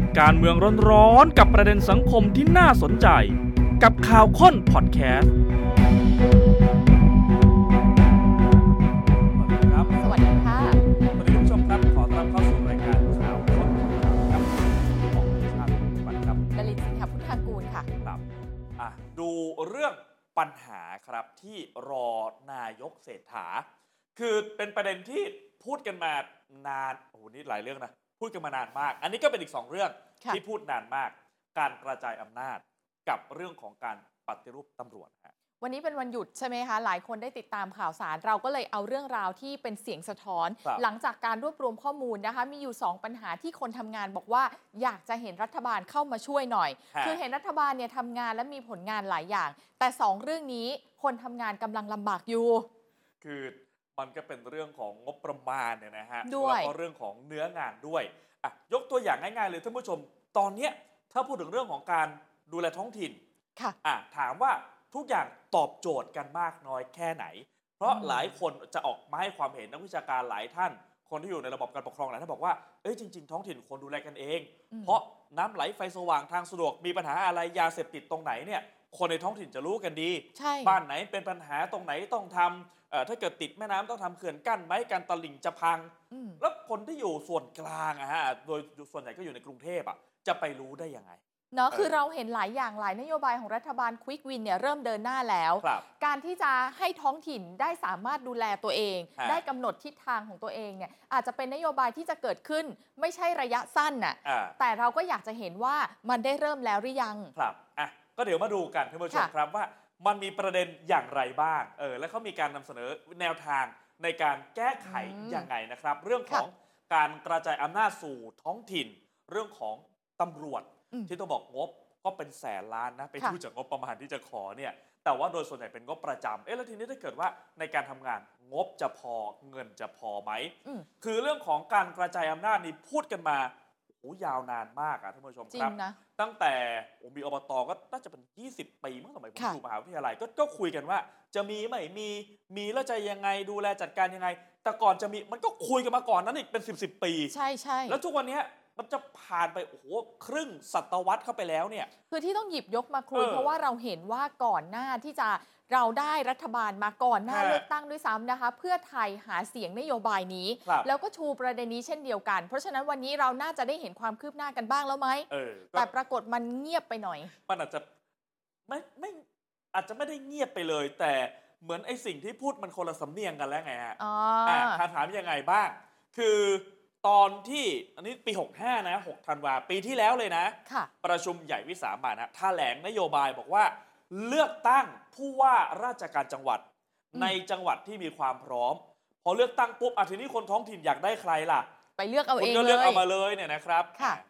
ติดการเมืองร้อนๆกับประเด็นสังคมที่น่าสนใจกับข่าวค้นพอดแคสต์สวัสดีค่ะสวัสดีผู้ชมครับขอต้อนรับเข้าสู่รายการข่าวค้นกับของชาติปัจจุบันครับดลินสิงห์พุทธกูลค่ะครับดูเรื่องปัญหาครับที่รอนายกเศรษฐาคือเป็นประเด็นที่พูดกันมานานโอ้โหนี่หลายเรื่องนะพูดกันมานานมากอันนี้ก็เป็นอีก2เรื่องที่พูดนานมากการกระจายอำนาจกับเรื่องของการปฏิรูปตำรวจวันนี้เป็นวันหยุดใช่ไหมคะหลายคนได้ติดตามข่าวสารเราก็เลยเอาเรื่องราวที่เป็นเสียงสะท้อนหลังจากการรวบรวมข้อมูลนะคะมีอยู่2ปัญหาที่คนทำงานบอกว่าอยากจะเห็นรัฐบาลเข้ามาช่วยหน่อยคือเห็นรัฐบาลเนี่ยทำงานและมีผลงานหลายอย่างแต่2เรื่องนี้คนทำงานกำลังลำบากอยู่คือมันก็เป็นเรื่องของงบประมาณเนี่ยนะฮะแล้วก็เรื่องของเนื้องานด้วยยกตัวอย่างง่ายๆเลยท่านผู้ชมตอนนี้ถ้าพูดถึงเรื่องของการดูแลท้องถิ่นถามว่าทุกอย่างตอบโจทย์กันมากน้อยแค่ไหนเพราะหลายคนจะออกมาให้ความเห็นนักวิชาการหลายท่านคนที่อยู่ในระบบการปกครองหลายท่านบอกว่าเอ้ยจริงๆท้องถิ่นคนดูแลกันเองเพราะน้ำไหลไฟสว่างทางสะดวกมีปัญหาอะไรยาเสพติดตรงไหนเนี่ยคนในท้องถิ่นจะรู้กันดีบ้านไหนเป็นปัญหาตรงไหนต้องทำถ้าเกิดติดแม่น้ำต้องทำเขื่อนกั้นไหมการตลิ่งจะพังแล้วคนที่อยู่ส่วนกลางอะฮะโดยส่วนใหญ่ก็อยู่ในกรุงเทพอะจะไปรู้ได้ยังไงเนาะคือเราเห็นหลายอย่างหลายนโยบายของรัฐบาลควิกวินเนี่ยเริ่มเดินหน้าแล้วการที่จะให้ท้องถิ่นได้สามารถดูแลตัวเองได้กำหนดทิศทางของตัวเองเนี่ยอาจจะเป็นนโยบายที่จะเกิดขึ้นไม่ใช่ระยะสั้นน่ะแต่เราก็อยากจะเห็นว่ามันได้เริ่มแล้วหรือยังครับอ่ะก็เดี๋ยวมาดูกันท่านผู้ชมครับว่ามันมีประเด็นอย่างไรบ้างและเขามีการนำเสนอแนวทางในการแก้ไขยังไงนะครับเรื่องของการกระจายอำนาจสู่ท้องถิ่นเรื่องของตำรวจที่ต้องบอกงบก็เป็นแสนล้านนะไปดูจากงบประมาณที่จะขอเนี่ยแต่ว่าโดยส่วนใหญ่เป็นงบประจำแล้วทีนี้ถ้าเกิดว่าในการทำงานงบจะพอเงินจะพอไหมคือเรื่องของการกระจายอำนาจนี่พูดกันมาโอ้ยาวนานมากท่านผู้ชมครับตั้งแต่มีอบต.ก็น่าจะเป็น20 ปีเมื่อสมัยผมอยู่มหาวิทยาลัยก็คุยกันว่าจะมีไหมมีแล้วจะยังไงดูแลจัดการยังไงแต่ก่อนจะมีมันก็คุยกันมาก่อนนั้นอีกเป็น10 ปีใช่ใช่แล้วทุกวันนี้มันจะผ่านไปโอ้โหครึ่งศตวรรษเข้าไปแล้วเนี่ยคือที่ต้องหยิบยกมาคุยเพราะว่าเราเห็นว่าก่อนหน้าที่จะเราได้รัฐบาลมาก่อนหน้าเลือกตั้งด้วยซ้ำนะคะเพื่อไทยหาเสียงนโยบายนี้แล้วก็ชูประเด็นนี้เช่นเดียวกันเพราะฉะนั้นวันนี้เราน่าจะได้เห็นความคืบหน้ากันบ้างแล้วไหมแต่ปรากฏมันเงียบไปหน่อยมันอาจจะไม่อาจจะไม่ได้เงียบไปเลยแต่เหมือนไอ้สิ่งที่พูดมันคนละสำเนียงกันแล้วไงฮะถามยังไงบ้างคือตอนที่อันนี้ปี65นะ6ธันวาปีที่แล้วเลยนะประชุมใหญ่วิสามัญนะแถลงนโยบายบอกว่าเลือกตั้งผู้ว่าราชการจังหวัดในจังหวัดที่มีความพร้อมพอเลือกตั้งปุ๊บทีนี้คนท้องถิ่นอยากได้ใครล่ะไปเลือกเอาเองเลยคุณเลือกเอามาเลยเนี่ยนะครับ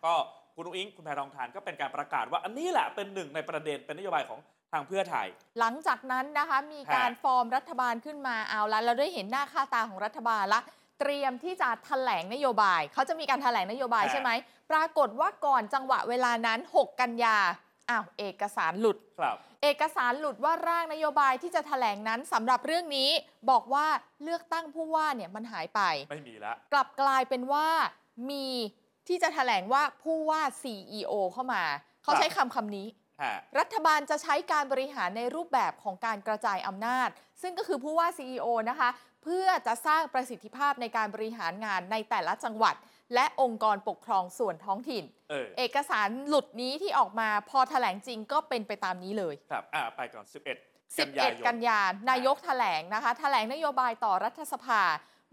ก็คุณอุ๊งอิ๊งคุณแพทองธารก็เป็นการประกาศว่าอันนี้แหละเป็นหนึ่งในประเด็นเป็นนโยบายของทางเพื่อไทยหลังจากนั้นนะคะมีการฟอร์มรัฐบาลขึ้นมาเอาละเราได้เห็นหน้าค่าตาของรัฐบาลละเตรียมที่จะแถลงนโยบายเขาจะมีการแถลงนโยบายใช่ไหมปรากฏว่าก่อนจังหวะเวลานั้น6กันยาเอกสารหลุดเอกสารหลุดว่าร่างนโยบายที่จะแถลงนั้นสำหรับเรื่องนี้บอกว่าเลือกตั้งผู้ว่าเนี่ยมันหายไปไม่มีแล้วกลับกลายเป็นว่ามีที่จะแถลงว่าผู้ว่า CEO เข้ามาเขาใช้คำนี้รัฐบาลจะใช้การบริหารในรูปแบบของการกระจายอำนาจซึ่งก็คือผู้ว่า CEO นะคะเพื่อจะสร้างประสิทธิภาพในการบริหารงานในแต่ละจังหวัดและองค์กรปกครองส่วนท้องถิ่นเอกสารหลุดนี้ที่ออกมาพอแถลงจริงก็เป็นไปตามนี้เลยครับไปก่อน11 กันยายนนายกแถลงนะคะแถลงนโยบายต่อรัฐสภา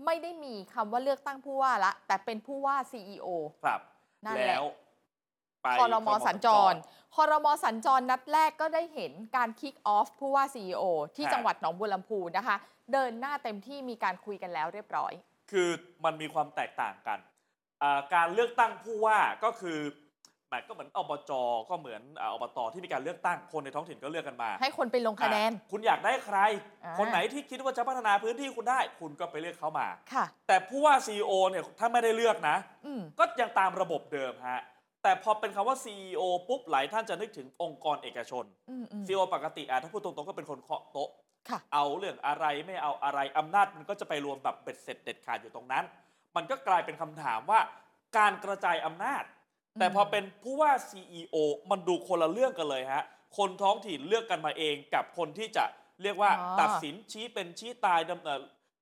ไม่ได้มีคำว่าเลือกตั้งผู้ว่าละแต่เป็นผู้ว่า CEO ครับแล้วครม.สัญจรครม.สัญจรนัดแรกก็ได้เห็นการคิกออฟผู้ว่า CEO ที่จังหวัดหนองบัวลำพูนะคะเดินหน้าเต็มที่มีการคุยกันแล้วเรียบร้อยคือมันมีความแตกต่างกันการเลือกตั้งผู้ว่าก็คือหมายก็เหมือนอบจ.ก็เหมือนอบต.ที่มีการเลือกตั้งคนในท้องถิ่นก็เลือกกันมาให้คนไปลงคะแนนคุณอยากได้ใครคนไหนที่คิดว่าจะพัฒนาพื้นที่คุณได้คุณก็ไปเลือกเขามาแต่ผู้ว่า CEO เนี่ยถ้าไม่ได้เลือกนะก็ยังตามระบบเดิมฮะแต่พอเป็นคำว่า CEO ปุ๊บหลายท่านจะนึกถึงองค์กรเอกชน CEO ปกติถ้าพูดตรงๆก็เป็นคนเคาะโต๊ะเอาเรื่องอะไรไม่เอาอะไรอำนาจมันก็จะไปรวมแบบเบ็ดเสร็จเด็ดขาดอยู่ตรงนั้นมันก็กลายเป็นคำถามว่าการกระจายอำนาจ แต่พอเป็นผู้ว่า CEO มันดูคนละเรื่องกันเลยฮะคนท้องถิ่นเลือกกันมาเองกับคนที่จะเรียกว่าตัดสินชี้เป็นชี้ตาย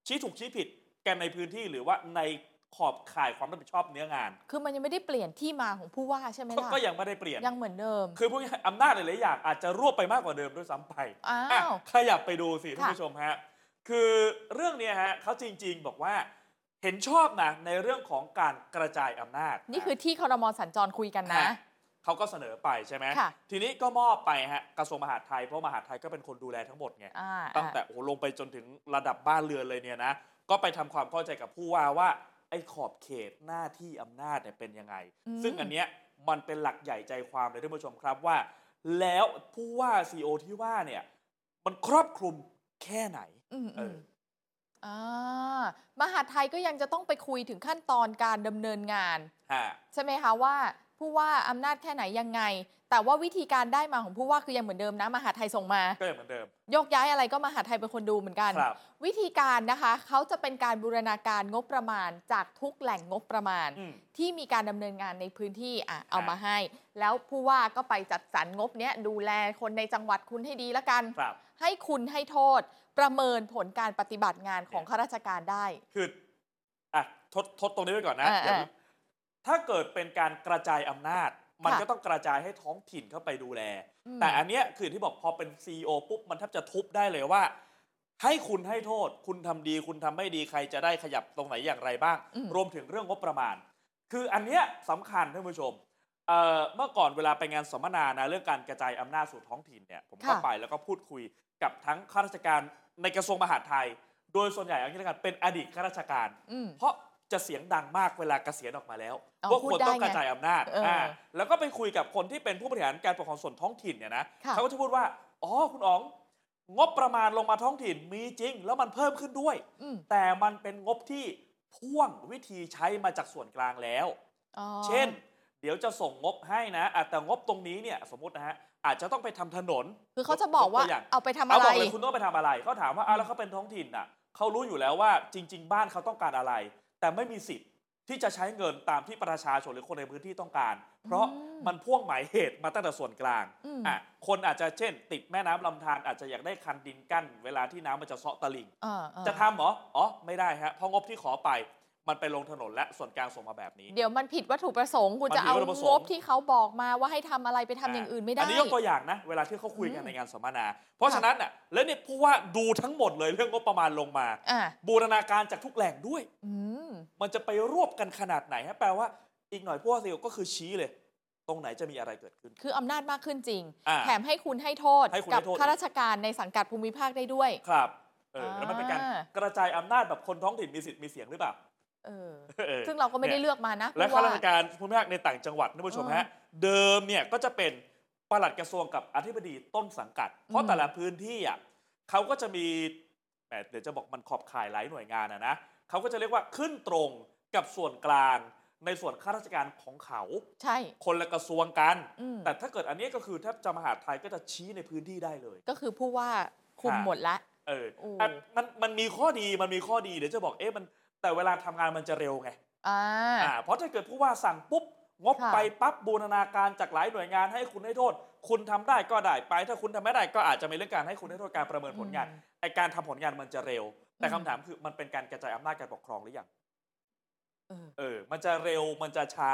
ชี้ถูกชี้ผิดกันในพื้นที่หรือว่าในขอบข่ายความรับผิดชอบเนื้องานคือมันยังไม่ได้เปลี่ยนที่มาของผู้ว่าใช่ไหมล่ะก็ยังไม่ได้เปลี่ยนยังเหมือนเดิมคือผู้อำนาจหลายๆอย่างอาจจะรวบไปมากกว่าเดิมด้วยซ้ำไปขยับไปดูสิท่านผู้ชมฮะคือเรื่องนี้ฮะเขาจริงๆบอกว่าเห็นชอบนะในเรื่องของการกระจายอำนาจนี่คือที่ครม.สัญจรคุยกันนะเขาก็เสนอไปใช่ไหมทีนี้ก็มอบไปฮะกระทรวงมหาดไทยเพราะมหาดไทยก็เป็นคนดูแลทั้งหมดไงตั้งแต่โอ้ลงไปจนถึงระดับบ้านเรือนเลยเนี่ยนะก็ไปทำความเข้าใจกับผู้ว่าว่าไอ้ขอบเขตหน้าที่อำนาจเนี่ยเป็นยังไงซึ่งอันเนี้ยมันเป็นหลักใหญ่ใจความเลยท่านผู้ชมครับว่าแล้วผู้ว่า CEO ที่ว่าเนี่ยมันครอบคลุมแค่ไหนมหาดไทยก็ยังจะต้องไปคุยถึงขั้นตอนการดำเนินงานใช่ไหมคะว่าผู้ว่าอำนาจแค่ไหนยังไงแต่ว่าวิธีการได้มาของผู้ว่าคือยังเหมือนเดิมนะมหาดไทยส่งมาก็ยังเหมือนเดิมยกย้ายอะไรก็มหาดไทยเป็นคนดูเหมือนกันวิธีการนะคะเขาจะเป็นการบูรณาการงบประมาณจากทุกแหล่งงบประมาณที่มีการดำเนินงานในพื้นที่เอามาให้แล้วผู้ว่าก็ไปจัดสรรงบเนี้ยดูแลคนในจังหวัดคุณให้ดีละกันให้คุณให้โทษประเมินผลการปฏิบัติงานของข้าราชการได้คือทดตรงนี้ไว้ก่อนนะถ้าเกิดเป็นการกระจายอำนาจมันก็ต้องกระจายให้ท้องถิ่นเข้าไปดูแลแต่อันเนี้ยคือที่บอกพอเป็น CEO ปุ๊บมันแทบจะทุบได้เลยว่าให้คุณให้โทษคุณทำดีคุณทำไม่ดีใครจะได้ขยับตรงไหนอย่างไรบ้างรวมถึงเรื่องงบประมาณคืออันเนี้ยสำคัญท่านผู้ชมเมื่อก่อนเวลาไปงานสัมมนานะเรื่องการกระจายอำนาจสู่ท้องถิ่นเนี่ยผมก็ไปแล้วก็พูดคุยกับทั้งข้าราชการในกระทรวงมหาดไทยโดยส่วนใหญ่อย่างที่กันเป็นอดีตข้าราชการเพราะจะเสียงดังมากเวลาเกษียณออกมาแล้วว่าคนต้องกระจายอำนาจแล้วก็ไปคุยกับคนที่เป็นผู้บริหารการปกครองส่วนท้องถิ่นเนี่ยนะเขาก็จะพูดว่าอ๋อคุณอ๋องงบประมาณลงมาท้องถิ่นมีจริงแล้วมันเพิ่มขึ้นด้วยแต่มันเป็นงบที่พ่วงวิธีใช้มาจากส่วนกลางแล้วเช่นเดี๋ยวจะส่งงบให้นะแต่งบตรงนี้เนี่ยสมมตินะฮะอาจจะต้องไปทำถนนคือเขาจะบอกว่าเอาไปทำอะไรเขาบอกเลยคุณต้องไปทำอะไรเขาถามว่าแล้วเขาเป็นท้องถิ่นอ่ะเขารู้อยู่แล้วว่าจริงๆบ้านเขาต้องการอะไรแต่ไม่มีสิทธิ์ที่จะใช้เงินตามที่ประชาชนหรือคนในพื้นที่ต้องการเพราะมันพ่วงหมายเหตุมาตั้งแต่ส่วนกลางคนอาจจะเช่นติดแม่น้ำลำธารอาจจะอยากได้คันดินกั้นเวลาที่น้ำมันจะเซาะตลิ่งจะทำเหรออ๋อไม่ได้ฮะเพราะงบที่ขอไปมันไปลงถนนและส่วนกลางส่งมาแบบนี้เดี๋ยวมันผิดวัตถุประสงค์คุณจะเอางบที่เขาบอกมาว่าให้ทำอะไรไปทำอย่างอื่นไม่ได้อันนี้ยกตัวอย่างนะเวลาที่เขาคุยกันในงานสัมมนาเพราะฉะนั้นอ่ะแล้วเนี่ยผู้ว่าดูทั้งหมดเลยเรื่องงบประมาณลงมาบูรณาการจากทุกแหล่งด้วยมันจะไปรวบกันขนาดไหนฮะแปลว่าอีกหน่อยผู้ว่าก็คือชี้เลยตรงไหนจะมีอะไรเกิดขึ้นคืออำนาจมากขึ้นจริงแถมให้คุณให้โทษกับข้าราชการในสังกัดภูมิภาคได้ด้วยครับแล้วมันเป็นการกระจายอำนาจแบบคนท้องถิ่นมีสิทธิ์มีเสียงหรือเปล่าซึ่งเราก็ไม่ได้เลือกมานะและข้าราชการภูมิภาคในต่างจังหวัดท่านผู้ชมฮะเดิมเนี่ยก็จะเป็นปลัดกระทรวงกับอธิบดีต้นสังกัดเพราะแต่ละพื้นที่อ่ะเขาก็จะมีเดี๋ยวจะบอกมันขอบข่ายหลายหน่วยงานนะเขาก็จะเรียกว่าขึ้นตรงกับส่วนกลางในส่วนข้าราชการของเขาใช่คนละกระทรวงกันแต่ถ้าเกิดอันนี้ก็คือถ้าจะมหาดไทยก็จะชี้ในพื้นที่ได้เลยก็คือผู้ว่าคุมหมดละมันมีข้อดีเดี๋ยวจะบอกมันแต่เวลาทำงานมันจะเร็วไงเพราะถ้าเกิดผู้ว่าสั่งปุ๊บงบไปปั๊บบูรณาการจากหลายหน่วยงานให้คุณให้โทษคุณทำได้ก็ได้ไปถ้าคุณทำไม่ได้ก็อาจจะมีเรื่องการให้คุณให้โทษการประเมินผลงานไอการทำผลงานมันจะเร็วแต่คำถามคือมันเป็นการกระจายอำนาจการปกครองหรือยังมันจะเร็วมันจะช้า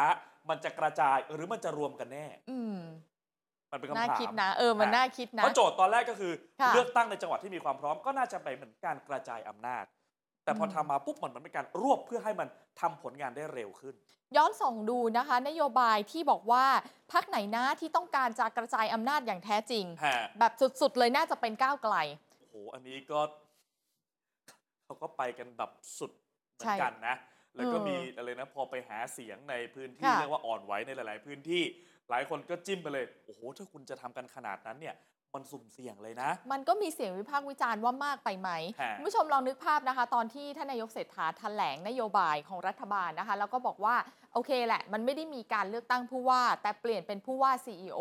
มันจะกระจายหรือมันจะรวมกันแน่มันเป็นคำถามน่าคิดนะมันน่าคิดนะเพราะโจทย์ตอนแรกก็คือเลือกตั้งในจังหวัดที่มีความพร้อมก็น่าจะไปเหมือนการกระจายอำนาจแต่พอทำมาปุ๊บมันเป็นการรวบเพื่อให้มันทำผลงานได้เร็วขึ้นย้อนส่องดูนะคะนโยบายที่บอกว่าพรรคไหนนะที่ต้องการจะกระจายอำนาจอย่างแท้จริงแบบสุดๆเลยน่าจะเป็นก้าวไกลโอ้โหอันนี้ก็เขาก็ไปกันแบบสุดเหมือนกันนะแล้วก็มีอะไรนะพอไปหาเสียงในพื้นที่เรียกว่าอ่อนไหวในหลายๆพื้นที่หลายคนก็จิ้มไปเลยโอ้โหถ้าคุณจะทำกันขนาดนั้นเนี่ย มันสุ่มเสี่ยงเลยนะมันก็มีเสียงวิพากษ์วิจารณ์ว่ามากไปไหมคุณผู้ชมลองนึกภาพนะคะตอนที่ท่านนายกเศรษฐาแถลงนโยบายของรัฐบาลนะคะแล้วก็บอกว่าโอเคแหละมันไม่ได้มีการเลือกตั้งผู้ว่าแต่เปลี่ยนเป็นผู้ว่า CEO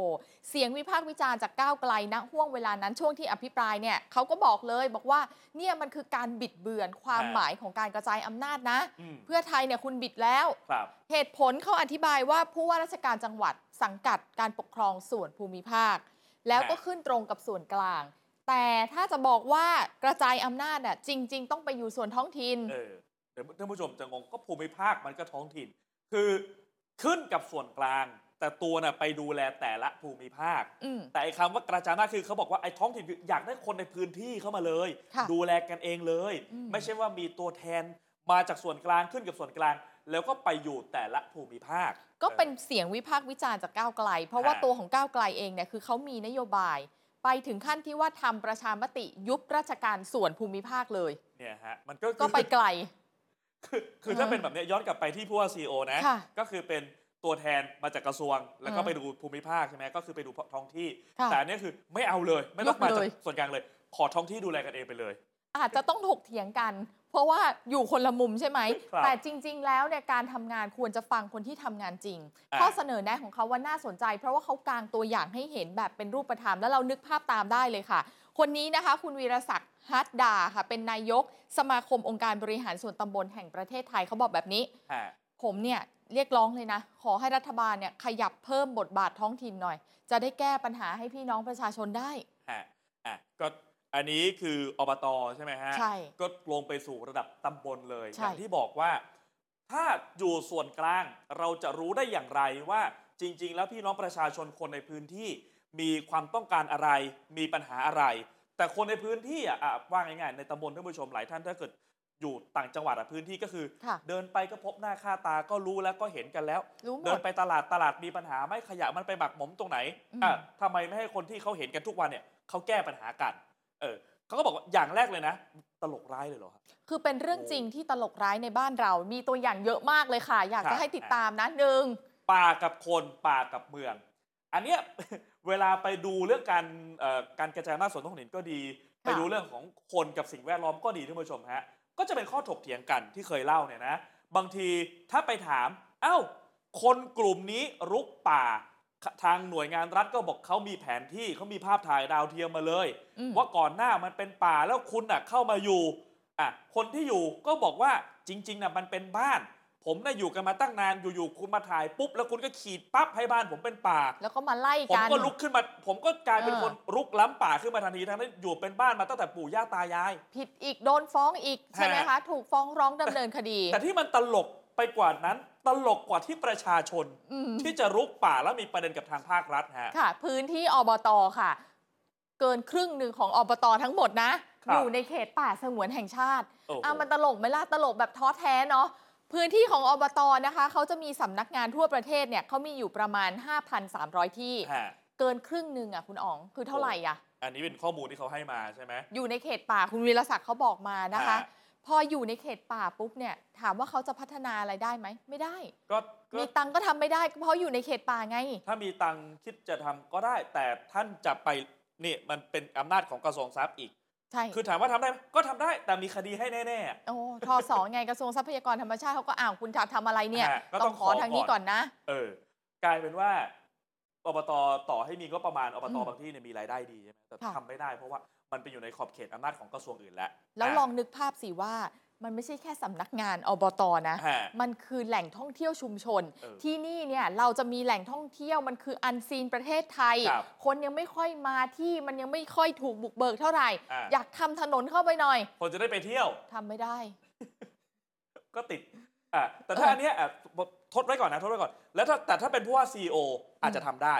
เสียงวิพากษ์วิจารณ์จากก้าวไกลณห่วงเวลานั้นช่วงที่อภิปรายเนี่ยเขาก็บอกเลยบอกว่าเนี่ยมันคือการบิดเบือนความหมายของการกระจายอำนาจนะเพื่อไทยเนี่ยคุณบิดแล้วเหตุผลเขาอธิบายว่าผู้ว่าราชการจังหวัดสังกัดการปกครองส่วนภูมิภาคแล้วก็ขึ้นตรงกับส่วนกลางแต่ถ้าจะบอกว่ากระจายอำนาจน่ะจริงๆต้องไปอยู่ส่วนท้องถิ่นเดี๋ยวท่านผู้ชมจะงงก็ภูมิภาคมันก็ท้องถิ่นคือขึ้นกับส่วนกลางแต่ตัวน่ะไปดูแลแต่ละภูมิภาคแต่ไอ้คำว่ากระจายอำนาจคือเขาบอกว่าไอ้ท้องถิ่นอยากได้คนในพื้นที่เข้ามาเลยดูแลกันเองเลยไม่ใช่ว่ามีตัวแทนมาจากส่วนกลางขึ้นกับส่วนกลางแล้วก็ไปอยู่แต่ละภูมิภาคก็เป็นเสียงวิพากษ์วิจารณ์จากก้าวไกลเพราะว่าตัวของก้าวไกลเองเนี่ยคือเขามีนโยบายไปถึงขั้นที่ว่าทำประชามติยุบราชการส่วนภูมิภาคเลยเนี่ยฮะมันก็ไปไกลคือถ้าเป็นแบบนี้ย้อนกลับไปที่ผู้ว่า CEO นะก็คือเป็นตัวแทนมาจากกระทรวงแล้วก็ไปดูภูมิภาคใช่ไหมก็คือไปดูท้องที่แต่อันนี้คือไม่เอาเลยไม่ต้องมาจากส่วนกลางเลยขอท้องที่ดูแลกันเองไปเลยอาจจะต้องถกเถียงกันเพราะว่าอยู่คนละมุมใช่ไหมแต่จริงๆแล้วเนี่ยการทำงานควรจะฟังคนที่ทำงานจริงข้อเสนอแนะของเขาว่าน่าสนใจเพราะว่าเขากางตัวอย่างให้เห็นแบบเป็นรูปธรรมแล้วเรานึกภาพตามได้เลยค่ะคนนี้นะคะคุณวีรศักดิ์ฮัดดาค่ะเป็นนายกสมาคมองค์การบริหารส่วนตำบลแห่งประเทศไทยเขาบอกแบบนี้ผมเนี่ยเรียกร้องเลยนะขอให้รัฐบาลเนี่ยขยับเพิ่มบทบาทท้องถิ่นหน่อยจะได้แก้ปัญหาให้พี่น้องประชาชนได้ก็อันนี้คืออบต.ใช่ไหมฮะก็ลงไปสู่ระดับตำบลเลยอย่างที่บอกว่าถ้าอยู่ส่วนกลางเราจะรู้ได้อย่างไรว่าจริงๆแล้วพี่น้องประชาชนคนในพื้นที่มีความต้องการอะไรมีปัญหาอะไรแต่คนในพื้นที่ว่าง่ายๆในตำบลท่านผู้ชมหลายท่านถ้าเกิดอยู่ต่างจังหวัดพื้นที่ก็คือเดินไปก็พบหน้าค่าตาก็รู้แล้วก็เห็นกันแล้วเดินไปตลาดมีปัญหาไหมขยะมันไปหมักหมมตรงไหนทำไมไม่ให้คนที่เขาเห็นกันทุกวันเนี่ยเขาแก้ปัญหากันเขาก็บอกว่าอย่างแรกเลยนะตลกร้ายเลยเหรอคือเป็นเรื่องจริงที่ตลกร้ายในบ้านเรามีตัวอย่างเยอะมากเลยค่ะอยากจะให้ติดตามนะหนึ่งป่ากับคนป่ากับเมืองอันเนี้ยเวลาไปดูเรื่องการกระจายอำนาจส่วนท้องถิ่นก็ดีไปดูเรื่องของคนกับสิ่งแวดล้อมก็ดีท่านผู้ชมฮะก็จะเป็นข้อถกเถียงกันที่เคยเล่าเนี่ยนะบางทีถ้าไปถามเอ้าคนกลุ่มนี้รุกป่าทางหน่วยงานรัฐก็บอกเขามีแผนที่เขามีภาพถ่ายดาวเทียมมาเลยว่าก่อนหน้ามันเป็นป่าแล้วคุณน่ะเข้ามาอยู่คนที่อยู่ก็บอกว่าจริงๆน่ะมันเป็นบ้านผมน่ะอยู่กันมาตั้งนานอยู่ๆคุณมาถ่ายปุ๊บแล้วคุณก็ขีดปั๊บให้บ้านผมเป็นป่าแล้วก็มาไล่กันผมก็ลุกขึ้นมาผมก็กลายเป็นคนรุกล้ำป่าขึ้นมาทันทีทั้งที่อยู่เป็นบ้านมาตั้งแต่ปู่ย่าตายายผิดอีกโดนฟ้องอีกใช่ไหมคะถูกฟ้องร้องดำเนินคดีแต่ที่มันตลกไปกว่านั้นตลกกว่าที่ประชาชนที่จะรุกป่าแล้วมีประเด็นกับทางภาครัฐฮะค่ะพื้นที่อบต.ค่ะเกินครึ่งหนึ่งของอบต.ทั้งหมดนะอยู่ในเขตป่าสงวนแห่งชาติมันตลกไหมล่ะตลกแบบท้อแท้เนาะพื้นที่ของอบต.นะคะเขาจะมีสำนักงานทั่วประเทศเนี่ยเขามีอยู่ประมาณ 5,300 ที่เกินครึ่งหนึ่งอ่ะคุณอ๋องคือเท่าไหร่อ่ะอันนี้เป็นข้อมูลที่เขาให้มาใช่ไหมอยู่ในเขตป่าคุณวีรศักดิ์เขาบอกมานะคะพออยู่ในเขตป่าปุ๊บเนี่ยถามว่าเขาจะพัฒนาอะไรได้ไหมไม่ได้ก็มีตังก็ทำไม่ได้เพราะอยู่ในเขตป่าไงถ้ามีตังคิดจะทำก็ได้แต่ท่านจะไปนี่มันเป็นอำนาจของกระทรวงทรัพย์อีกใช่คือถามว่าทำได้ก็ทำได้แต่มีคดีให้แน่ๆโอ้ทศไงกระทรวงทรัพยากรธรรมชาติเขาก็อ้าวคุณทำอะไรเนี่ยต้องขอทางนี้ก่อนนะกลายเป็นว่าอบต.ต่อให้มีก็ประมาณอบต.บางที่เนี่ยมีรายได้ดีใช่ไหมแต่ทำไม่ได้เพราะว่ามันไปอยู่ในขอบเขตอำนาจของกระทรวงอื่นแล้วลองนึกภาพสิว่ามันไม่ใช่แค่สำนักงานอบต.นะมันคือแหล่งท่องเที่ยวชุมชนที่นี่เนี่ยเราจะมีแหล่งท่องเที่ยวมันคืออันซีนประเทศไทยคนยังไม่ค่อยมาที่มันยังไม่ค่อยถูกบุกเบิกเท่าไหร่อยากทำถนนเข้าไปหน่อยคนจะได้ไปเที่ยวทำไม่ได้ ก็ติดแต่ถ้าอันเนี้ยทดไว้ก่อนแล้วแต่ถ้าเป็นผู้ว่า CEO อาจจะทำได้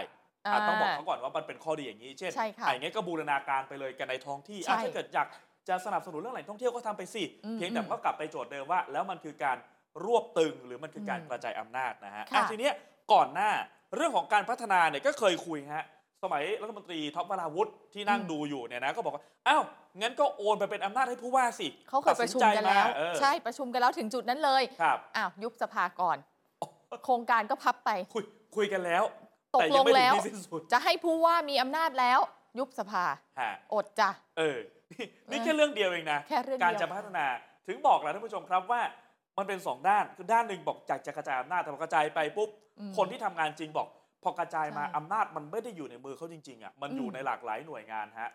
ต้องบอกเขาก่อนว่ามันเป็นข้อดีอย่างนี้เช่นอย่างนี้ก็บูรณาการไปเลยกันในท้องที่ถ้าเกิดอยากจะสนับสนุนเรื่องแหล่งท่องเที่ยวก็ทำไปสิเพียงแต่ก็กลับไปโจทย์เดิมว่าแล้วมันคือการรวบตึงหรือมันคือการกระจายอำนาจนะฮะทีนี้ก่อนหน้าเรื่องของการพัฒนาเนี่ยก็เคยคุยฮะสมัยรัฐมนตรีท็อปวราวุธที่นั่งดูอยู่เนี่ยนะก็บอกว่าอ้าวงั้นก็โอนไปเป็นอำนาจให้ผู้ว่าสิเขาเคยประชุมกันแล้วใช่ประชุมกันแล้วถึงจุดนั้นเลยอ้าวยุบสภาก่อนโครงการก็พับไปคุยกันแล้วตกลงแล้วจะให้ผู้ว่ามีอำนาจแล้ว ยุบสภาอดจ้ะนี่แค่เรื่องเดียวเองนะการจะพัฒนาถึงบอกแล้วท่านผู้ชมครับว่ามันเป็นสองด้านคือด้านหนึ่งบอกจากจะกระจายอำนาจแต่พอกระจายไปปุ๊บคนที่ทำงานจริงบอกพอกระจายมาอำนาจมันไม่ได้อยู่ในมือเขาจริงๆอ่ะมันอยู่ในหลากหลายหน่วยงานฮะ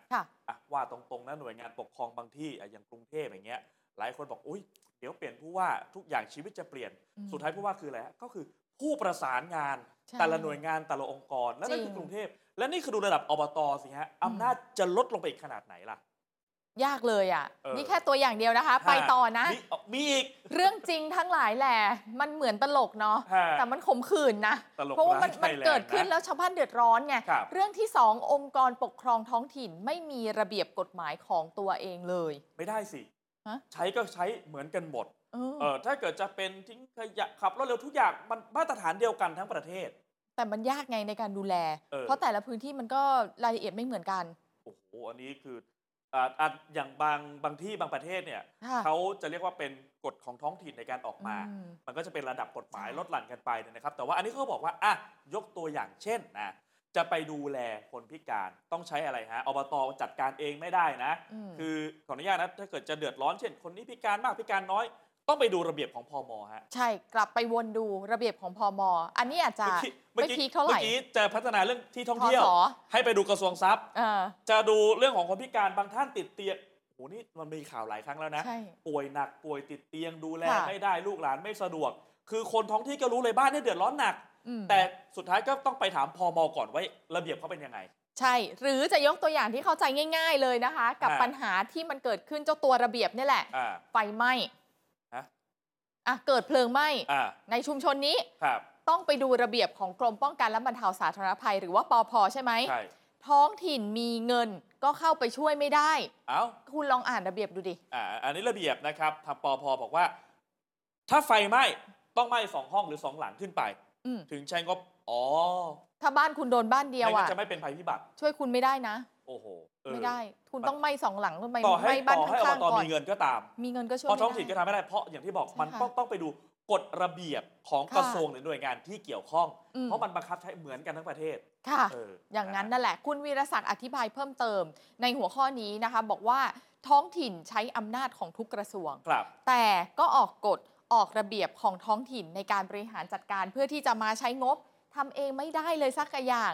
ว่าตรงๆนะหน่วยงานปกครองบางที่อย่างกรุงเทพอย่างเงี้ยหลายคนบอกอุ้ยเดี๋ยวเปลี่ยนผู้ว่าทุกอย่างชีวิตจะเปลี่ยนสุดท้ายผู้ว่าคืออะไรก็คือผู้ประสานงานแต่ละหน่วยงานแต่ละองค์กรและนั่นคือกรุงเทพและนี่คือดูระดับอบต.สิฮะอำนาจจะลดลงไปอีกขนาดไหนล่ะยากเลยอ่ะนี่แค่ตัวอย่างเดียวนะคะไปต่อนะมีอีกเรื่องจริงทั้งหลายแหละมันเหมือนตลกเนาะแต่มันขมขื่นนะเพราะว่ามันเกิดขึ้นแล้วชาวบ้านเดือดร้อนไงเรื่องที่2 องค์กรปกครองท้องถิ่นไม่มีระเบียบกฎหมายของตัวเองเลยไม่ได้สิใช้ก็ใช้เหมือนกันหมดถ้าเกิดจะเป็นทิ้งขยะขับรถเร็วทุกอย่างมันมาตรฐานเดียวกันทั้งประเทศแต่มันยากไงในการดูแลเพราะแต่ละพื้นที่มันก็รายละเอียดไม่เหมือนกันโอ้โหอันนี้คืออย่างบางที่บางประเทศเนี่ยเขาจะเรียกว่าเป็นกฎของท้องถิ่นในการออกมามันก็จะเป็นระดับกฎหมายลดหลั่นกันไปนะครับแต่ว่าอันนี้เขาบอกว่าอ่ะยกตัวอย่างเช่นนะจะไปดูแลคนพิการต้องใช้อะไรฮะอบต.จัดการเองไม่ได้นะคือขออนุญาตนะถ้าเกิดจะเดือดร้อนเช่นคนนี้พิการมากพิการน้อยต้องไปดูระเบียบของพม.ฮะใช่กลับไปวนดูระเบียบของพม.อันนี้อาจจะไม่พีคเท่าไหร่เมื่อกี้จะพัฒนาเรื่องที่ท่องเที่ยวให้ไปดูกระทรวงทรัพย์จะดูเรื่องของคนพิการบางท่านติดเตียงโหนี่มันมีข่าวหลายครั้งแล้วนะป่วยหนักป่วยติดเตียงดูแลไม่ได้ลูกหลานไม่สะดวกคือคนท้องที่ก็รู้เลยบ้านนี่เดือดร้อนหนักแต่สุดท้ายก็ต้องไปถามพม.ก่อนว่าระเบียบเขาเป็นยังไงใช่หรือจะยกตัวอย่างที่เข้าใจง่ายๆเลยนะคะกับปัญหาที่มันเกิดขึ้นเจ้าตัวระเบียบนี่แหละไฟไหม้เกิดเพลิงไหม้ในชุมชนนี้ต้องไปดูระเบียบของกรมป้องกันและบรรเทาสาธารณภัยหรือว่าปภ.ใช่ไหมท้องถิ่นมีเงินก็เข้าไปช่วยไม่ได้คุณลองอ่านระเบียบดูดิอันนี้ระเบียบนะครับทางปภ.บอกว่าถ้าไฟไหม้ต้องไหม้2 ห้องหรือ2 หลังขึ้นไปถึงใช้งบถ้าบ้านคุณโดนบ้านเดียวจะไม่เป็นภัยพิบัติช่วยคุณไม่ได้นะโอ้โหไม่ได้คุณต้องไม่2 หลังต้องไม่บ้านข้างๆก่อนมีเงินก็ตามมีเงินก็ช่วยไม่ได้ท้องถิ่นก็ทำไม่ได้เพราะอย่างที่บอกมันต้องไปดูกฎระเบียบของกระทรวงหรือหน่วยงานที่เกี่ยวข้องเพราะมันบังคับใช้เหมือนกันทั้งประเทศค่ะอย่างนั้นนั่นแหละคุณวีรศักดิ์อธิบายเพิ่มเติมในหัวข้อนี้นะคะบอกว่าท้องถิ่นใช้อำนาจของทุกกระทรวงแต่ก็ออกกฎออกระเบียบของท้องถิ่นในการบริหารจัดการเพื่อที่จะมาใช้งบทำเองไม่ได้เลยสักอย่าง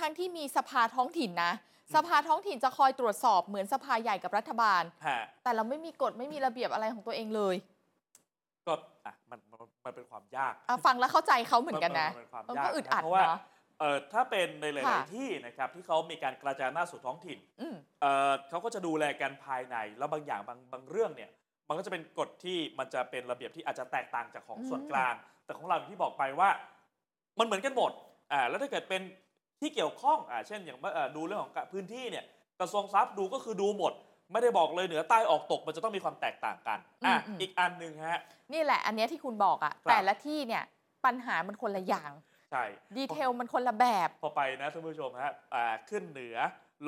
ทั้งที่มีสภาท้องถิ่นนะสภาท้องถิ่นจะคอยตรวจสอบเหมือนสภาใหญ่กับรัฐบาลแต่เราไม่มีกฎไม่มีระเบียบอะไรของตัวเองเลยก็มันเป็นความยากฟังแล้วเข้าใจเขาเหมือนกันนะมันก็อึดอัดเพราะว่าถ้าเป็นในหลายๆที่นะครับที่เขามีการกระจายอำนาจสู่ท้องถิ่นเขาก็จะดูแลกันภายในแล้วบางอย่างบางเรื่องเนี่ยมันก็จะเป็นกฎที่มันจะเป็นระเบียบที่อาจจะแตกต่างจากของส่วนกลางแต่ของเราอย่างที่บอกไปว่ามันเหมือนกันหมดแล้วถ้าเกิดเป็นที่เกี่ยวข้องเช่นอย่างดูเรื่องของพื้นที่เนี่ยกระทรวงทรัพย์ดูก็คือดูหมดไม่ได้บอกเลยเหนือใต้ออกตกมันจะต้องมีความแตกต่างกัน อีกอันหนึ่งฮะนี่แหละอันนี้ที่คุณบอกแต่ละที่เนี่ยปัญหามันคนละอย่างใช่ดีเทลมันคนละแบบพอไปนะท่านผู้ชมฮะขึ้นเหนือ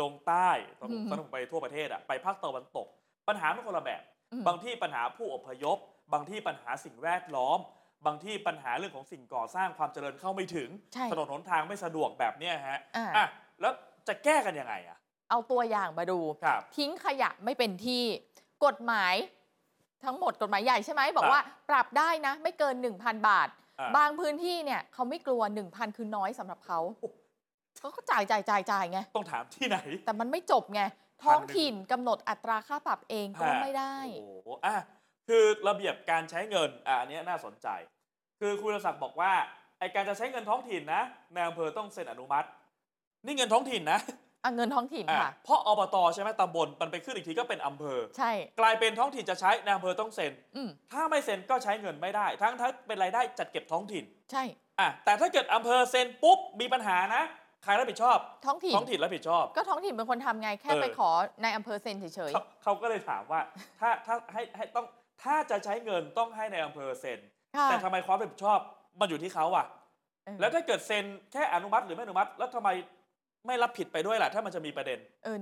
ลงใต้ต้องไปทั่วประเทศไปภาคตะวันตกปัญหามันคนละแบบบางที่ปัญหาผู้อพยพบางที่ปัญหาสิ่งแวดล้อมบางที่ปัญหาเรื่องของสิ่งก่อสร้างความเจริญเข้าไม่ถึงถนนหนทางไม่สะดวกแบบเนี้ยฮะแล้วจะแก้กันยังไงเอาตัวอย่างมาดูทิ้งขยะไม่เป็นที่กฎหมายทั้งหมดกฎหมายใหญ่ใช่ไหมบอกว่าปรับได้นะไม่เกิน 1,000 บาทบางพื้นที่เนี่ยเขาไม่กลัว 1,000 คือน้อยสำหรับเขาเขาก็จ่ายไงต้องถามที่ไหนแต่มันไม่จบไงท้องถิ่นกำหนดอัตราค่าปรับเองก็ไม่ได้โอ้คือระเบียบการใช้เงินอันนี้น่าสนใจคือคุณศักดิ์บอกว่าไอการจะใช้เงินท้องถิ่นนะนายอำเภอต้องเซ็นอนุมัตินี่เงินท้องถิ่นนะเงินท้องถิ่นค่ะเพราะอบต.ใช่ไหมตำบลมันไปขึ้นอีกทีก็เป็นอำเภอใช่กลายเป็นท้องถิ่นจะใช้นายอำเภอต้องเซ็นถ้าไม่เซ็นก็ใช้เงินไม่ได้ทั้งเป็นรายได้จัดเก็บท้องถิ่นใช่แต่ถ้าเกิดอำเภอเซ็นปุ๊บมีปัญหานะใครรับผิดชอบท้องถิ่นรับผิดชอบก็ท้องถิ่นเป็นคนทำไงแค่ไปขอในอำเภอเซ็นเฉยๆเขาก็เลยถามว่าถ้าให้ต้องถ้าจะใช้เงินต้องให้ในอำเภอเซ็นแต่ทำไมความรับผิดชอบมันอยู่ที่เขาแล้วถ้าเกิดเซ็นแค่อนุมัติหรือไม่อนุมัติแล้วทำไมไม่รับผิดไปด้วยล่ะถ้ามันจะมีประเด็น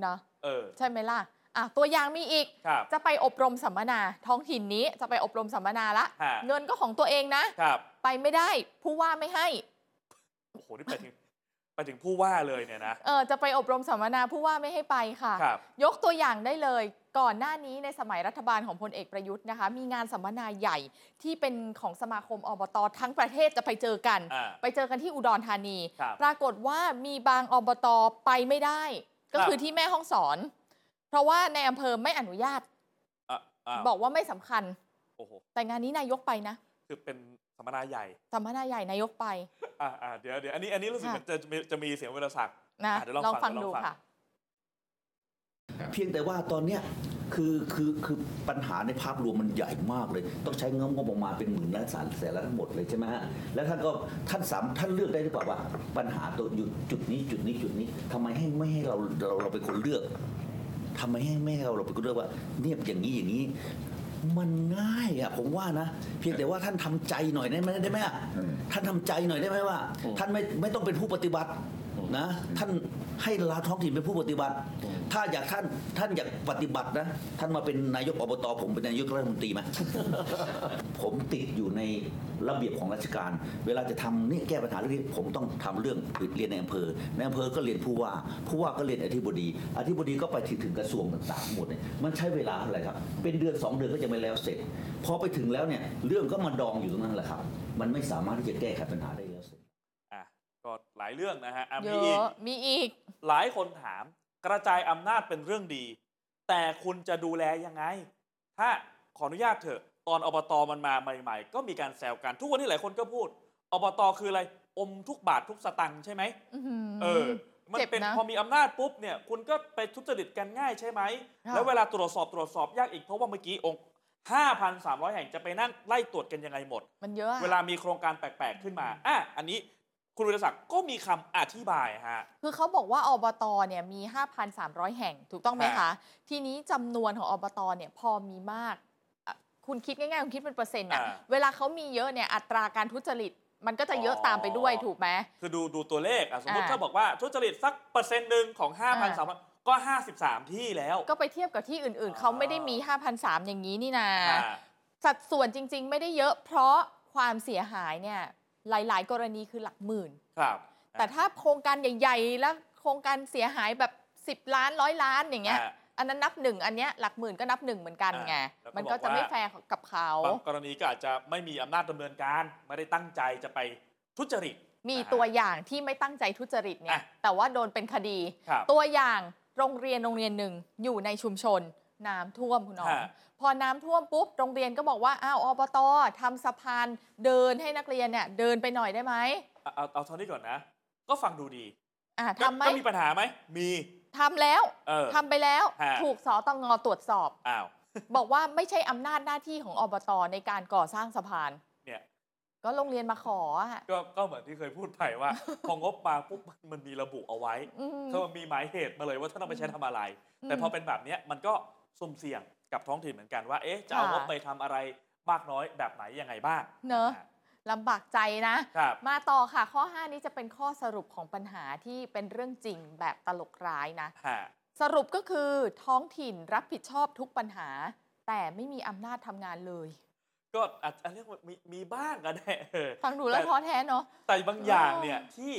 นะใช่ไหมล่ะตัวอย่างมีอีกจะไปอบรมสัมมนาท้องถิ่นนี้จะไปอบรมสัมมนาละเงินก็ของตัวเองนะไปไม่ได้ผู้ว่าไม่ให้โอ้โหนี่ไปถึง ไปถึงผู้ว่าเลยเนี่ยนะจะไปอบรมสัมมนาผู้ว่าไม่ให้ไปค่ะยกตัวอย่างได้เลยก่อนหน้านี้ในสมัยรัฐบาลของพลเอกประยุทธ์นะคะมีงานสัมมนาใหญ่ที่เป็นของสมาคมอบตทั้งประเทศจะไปเจอกันไปเจอกันที่อุดรธานีปรากฏว่ามีบางอบตไปไม่ได้ก็คือที่แม่ฮ่องสอนเพราะว่าในอำเภอไม่อนุญาตบอกว่าไม่สำคัญแต่งานนี้นายกไปนะคือเป็นสัมมนาใหญ่นายกไปเดี๋ยวอันนี้รู้สึกมันจะมีเสียงวิรศักดิ์นะลองฟังดูค่ะเพียงแต่ว่าตอนเนี้ยคือปัญหาในภาพรวมมันใหญ่มากเลยต้องใช้งบประมาณเป็นหมื่นล้านแสนล้านทั้งหมดเลยใช่ไหมฮะแล้วท่านเลือกได้หรือเปล่าว่าปัญหาตัวอยู่จุดนี้ทำไมให้ไม่ให้เราเป็นคนเลือกทำไมให้ไม่ให้เราเป็นคนเลือกว่าเนี่ยอย่างนี้มันง่ายอ่ะผมว่านะเพียงแต่ว่าท่านทำใจหน่อยได้ไหมท่านทำใจหน่อยได้ไหมว่าท่านไม่ต้องเป็นผู้ปฏิบัตินะท่านให้ราท้องถิ่นเป็นผู้ปฏิบัติถ้าอยากท่านอยากปฏิบัตินะท่านมาเป็นนายกอบตผมเป็นนายกรัฐมนตรีไหม ผมติดอยู่ในระเบียบของราชการเวลาจะทำนี่แก้ปัญหาเรื่องนี้ผมต้องทำเรื่องเรียนในอำเภอก็เรียนผู้ว่าก็เรียนอธิบดีก็ไปถึงกระทรวงต่างๆหมดเนี่ยมันใช้เวลาอะไรครับเป็นเดือน2เดือนก็จะไม่แล้วเสร็จพอไปถึงแล้วเนี่ยเรื่องก็มาดองอยู่ตรงนั้นแหละครับมันไม่สามารถที่จะแก้ไขปัญหาได้แล้วก็หลายเรื่องนะฮะมีอีกหลายคนถามกระจายอำนาจเป็นเรื่องดีแต่คุณจะดูแลยังไงถ้าขออนุญาตเถอะตอนอบตมันมาใหม่ๆก็มีการแซวกันทุกวันนี้หลายคนก็พูดอบตคืออะไรอมทุกบาททุกสตังค์ใช่ไหมมันเป็นพอมีอำนาจปุ๊บเนี่ยคุณก็ไปทุจริตกันง่ายใช่ไหมแล้วเวลาตรวจสอบยากอีกเพราะว่าเมื่อกี้องค์ 5,300 แห่งจะไปนั่งไล่ตรวจกันยังไงหมดมันเยอะเวลามีโครงการแปลกๆขึ้นมาอันนี้คุณวิรศักดิ์ก็มีคำอธิบายฮะคือเขาบอกว่าอบตเนี่ยมี 5,300 แห่งถูกต้องไหมคะทีนี้จำนวนของอบตเนี่ยพอมีมากคุณคิดง่ายๆคุณคิดเป็นเปอร์เซ็นต์นะเวลาเขามีเยอะเนี่ยอัตราการทุจริตมันก็จะเยอะตามไปด้วยถูกไหมคือดูตัวเลขสมมติถ้าบอกว่าทุจริตสักเปอร์เซ็นต์หนึ่งของ 5,300 ก็ 53 ที่แล้วก็ไปเทียบกับที่อื่นๆเขาไม่ได้มี 5,300 อย่างนี้นี่นะสัดส่วนจริงๆไม่ได้เยอะเพราะความเสียหายเนี่ยหลายๆกรณีคือหลักหมื่นครับแต่ถ้าโครงการใหญ่ๆแล้วโครงการเสียหายแบบ10ล้าน100ล้านอย่างเงี้ยอันนั้นนับ1อันเนี้ยหลักหมื่นก็นับ1เหมือนกันไงมันก็จะไม่แฟร์กับเขาบางกรณีก็อาจจะไม่มีอำนาจดำเนินการไม่ได้ตั้งใจจะไปทุจริตมีตัวอย่างที่ไม่ตั้งใจทุจริตเนี่ยแต่ว่าโดนเป็นคดีตัวอย่างโรงเรียนหนึ่งอยู่ในชุมชนน้ำท่วมคุณอ๋องพอน้ำท่วมปุ๊บโรงเรียนก็บอกว่าอ้าวอบต.ทำสะพานเดินให้นักเรียนเนี่ยเดินไปหน่อยได้ไหมเอาตอนนี้ก่อนนะก็ฟังดูดีทำไหมก็มีปัญหาไหมมีทำแล้วทำไปแล้วถูกสตง.ตรวจสอบบอกว่าไม่ใช่อำนาจหน้าที่ของอบต.ในการก่อสร้างสะพานเนี่ยก็โรงเรียนมาขอก็เหมือนที่เคยพูดไปว่าพองบมาปุ๊บมันมีระบุเอาไว้เขามีหมายเหตุมาเลยว่าถ้าเราไปใช้ทำอะไรแต่พอเป็นแบบนี้มันก็สุ่มเสี่ยงกับท้องถิ่นเหมือนกันว่าเอ๊ะจะเอางบไปทำอะไรมากน้อยแบบไหนยังไงบ้างเนอะลำบากใจนะมาต่อค่ะข้อ5นี้จะเป็นข้อสรุปของปัญหาที่เป็นเรื่องจริงแบบตลกร้ายนะสรุปก็คือท้องถิ่นรับผิดชอบทุกปัญหาแต่ไม่มีอำนาจทำงานเลยก็อาจจะเรียกว่ามีบ้างก็ได้ฟังดูแล้วท้อแท้เนาะแต่บางอย่างเนี่ยที่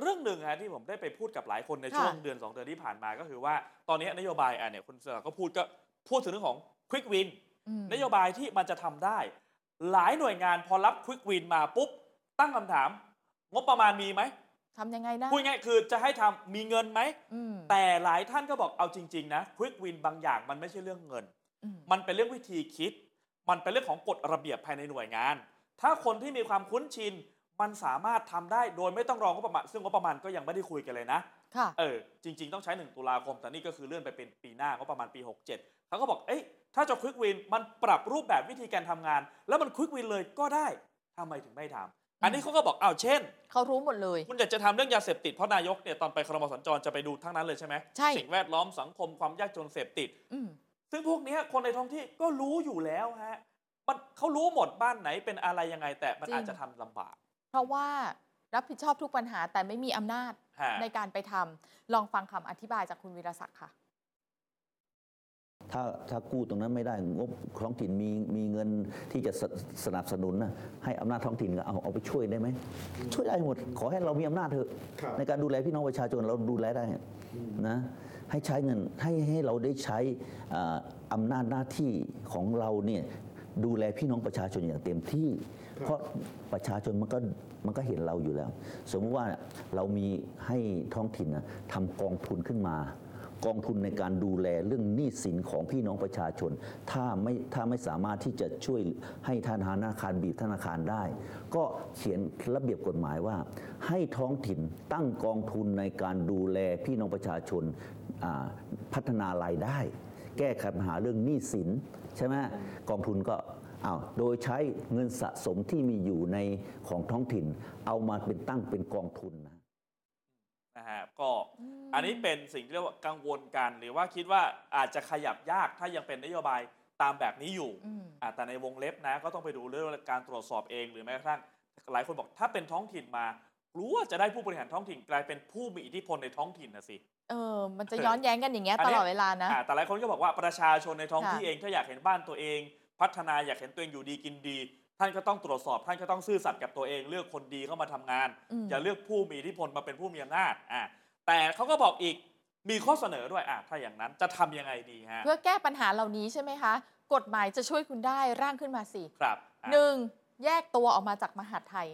เรื่องหนึ่งที่ผมได้ไปพูดกับหลายคนในช่วงเดือน2เดือนที่ผ่านมาก็คือว่าตอนนี้นโยบายเนี่ยคุณเสือก็พูดถึงเรื่องของ Quick Win นโยบายที่มันจะทำได้หลายหน่วยงานพอรับ Quick Win มาปุ๊บตั้งคำถามงบประมาณมีไหมทำยังไงนะพูดง่ายคือจะให้ทำมีเงินไหมแต่หลายท่านก็บอกเอาจริงๆนะ Quick Win บางอย่างมันไม่ใช่เรื่องเงินมันเป็นเรื่องวิธีคิดมันเป็นเรื่องของกฎระเบียบภายในหน่วยงานถ้าคนที่มีความคุ้นชินมันสามารถทำได้โดยไม่ต้องรองบประมาณซึ่งงบประมาณก็ยังไม่ได้คุยกันเลยนะจริงๆต้องใช้1ตุลาคมแต่นี่ก็คือเลื่อนไปเป็นปีหน้างบประมาณปี67เขาก็บอกเอ๊ะถ้าจะควิกวินมันปรับรูปแบบวิธีการทำงานแล้วมันควิกวินเลยก็ได้ทำไมถึงไม่ทำอันนี้เขาก็บอกเอาเช่นเขารู้หมดเลยคุณอยากจะทำเรื่องยาเสพติดเพราะนายกเนี่ยตอนไปครม.สัญจรจะไปดูทั้งนั้นเลยใช่ไหมใช่สิ่งแวดล้อมสังคมความยากจนเสพติดซึ่งพวกนี้คนในท้องที่ก็รู้อยู่แล้วฮะมันเขารู้หมดบ้านไหนเป็นอะไรยังไงแต่มันอาจจะทำลำบากเพราะว่ารับผิดชอบทุกปัญหาแต่ไม่มีอำนาจในการไปทำลองฟังคำอธิบายจากคุณวีรศักดิ์ค่ะ ถ้ากู้ตรงนั้นไม่ได้งบท้องถิ่นมีเงินที่จะสนับสนุนนะให้อำนาจท้องถิ่นก็เอาไปช่วยได้ไหมช่วยได้หมดขอให้เรามีอำนาจเถอะในการดูแลพี่น้องประชาชนเราดูแลได้นะให้ใช้เงินให้เราได้ใช้อำนาจหน้าที่ของเราเนี่ยดูแลพี่น้องประชาชนอย่างเต็มที่เพราะประชาชนมันก็เห็นเราอยู่แล้วสมมติว่าเรามีให้ท้องถิ่นนะทำกองทุนขึ้นมากองทุนในการดูแลเรื่องหนี้สินของพี่น้องประชาชนถ้าไม่สามารถที่จะช่วยให้ธนาคารบีบธนาคารได้ก็เขียนระเบียบกฎหมายว่าให้ท้องถิ่นตั้งกองทุนในการดูแลพี่น้องประชาชนพัฒนารายได้แก้ปัญหาเรื่องหนี้สินใช่ไหมกองทุนก็โดยใช้เงินสะสมที่มีอยู่ในของท้องถิ่นเอามาเป็นตั้งเป็นกองทุนนะฮะก็อันนี้เป็นสิ่งที่เรียกว่ากังวลกันหรือว่าคิดว่าอาจจะขยับยากถ้ายังเป็นนโยบายตามแบบนี้อยู่แต่ในวงเล็บนะก็ต้องไปดูเรื่องการตรวจสอบเองหรือแม้กระทั่งหลายคนบอกถ้าเป็นท้องถิ่นมากลัวจะได้ผู้บริหารท้องถิ่นกลายเป็นผู้มีอิทธิพลในท้องถิ่นนะสิมันจะย้อนแย้งกันอย่างเงี้ยตลอดเวลานะแต่หลายคนก็บอกว่าประชาชนในท้องที่เองถ้าอยากเห็นบ้านตัวเองพัฒนาอยากเห็นตัวเองอยู่ดีกินดีท่านก็ต้องตรวจสอบท่านก็ต้องซื่อสัตย์กับตัวเองเลือกคนดีเข้ามาทำงานอย่าเลือกผู้มีอิทธิพลมาเป็นผู้มีอำนาจแต่เขาก็บอกอีกมีข้อเสนอด้วยถ้าอย่างนั้นจะทำยังไงดีฮะเพื่อแก้ปัญหาเหล่านี้ใช่ไหมคะกฎหมายจะช่วยคุณได้ร่างขึ้นมาสิครับหนึ่งแยกตัวออกมาจากมหาดไทย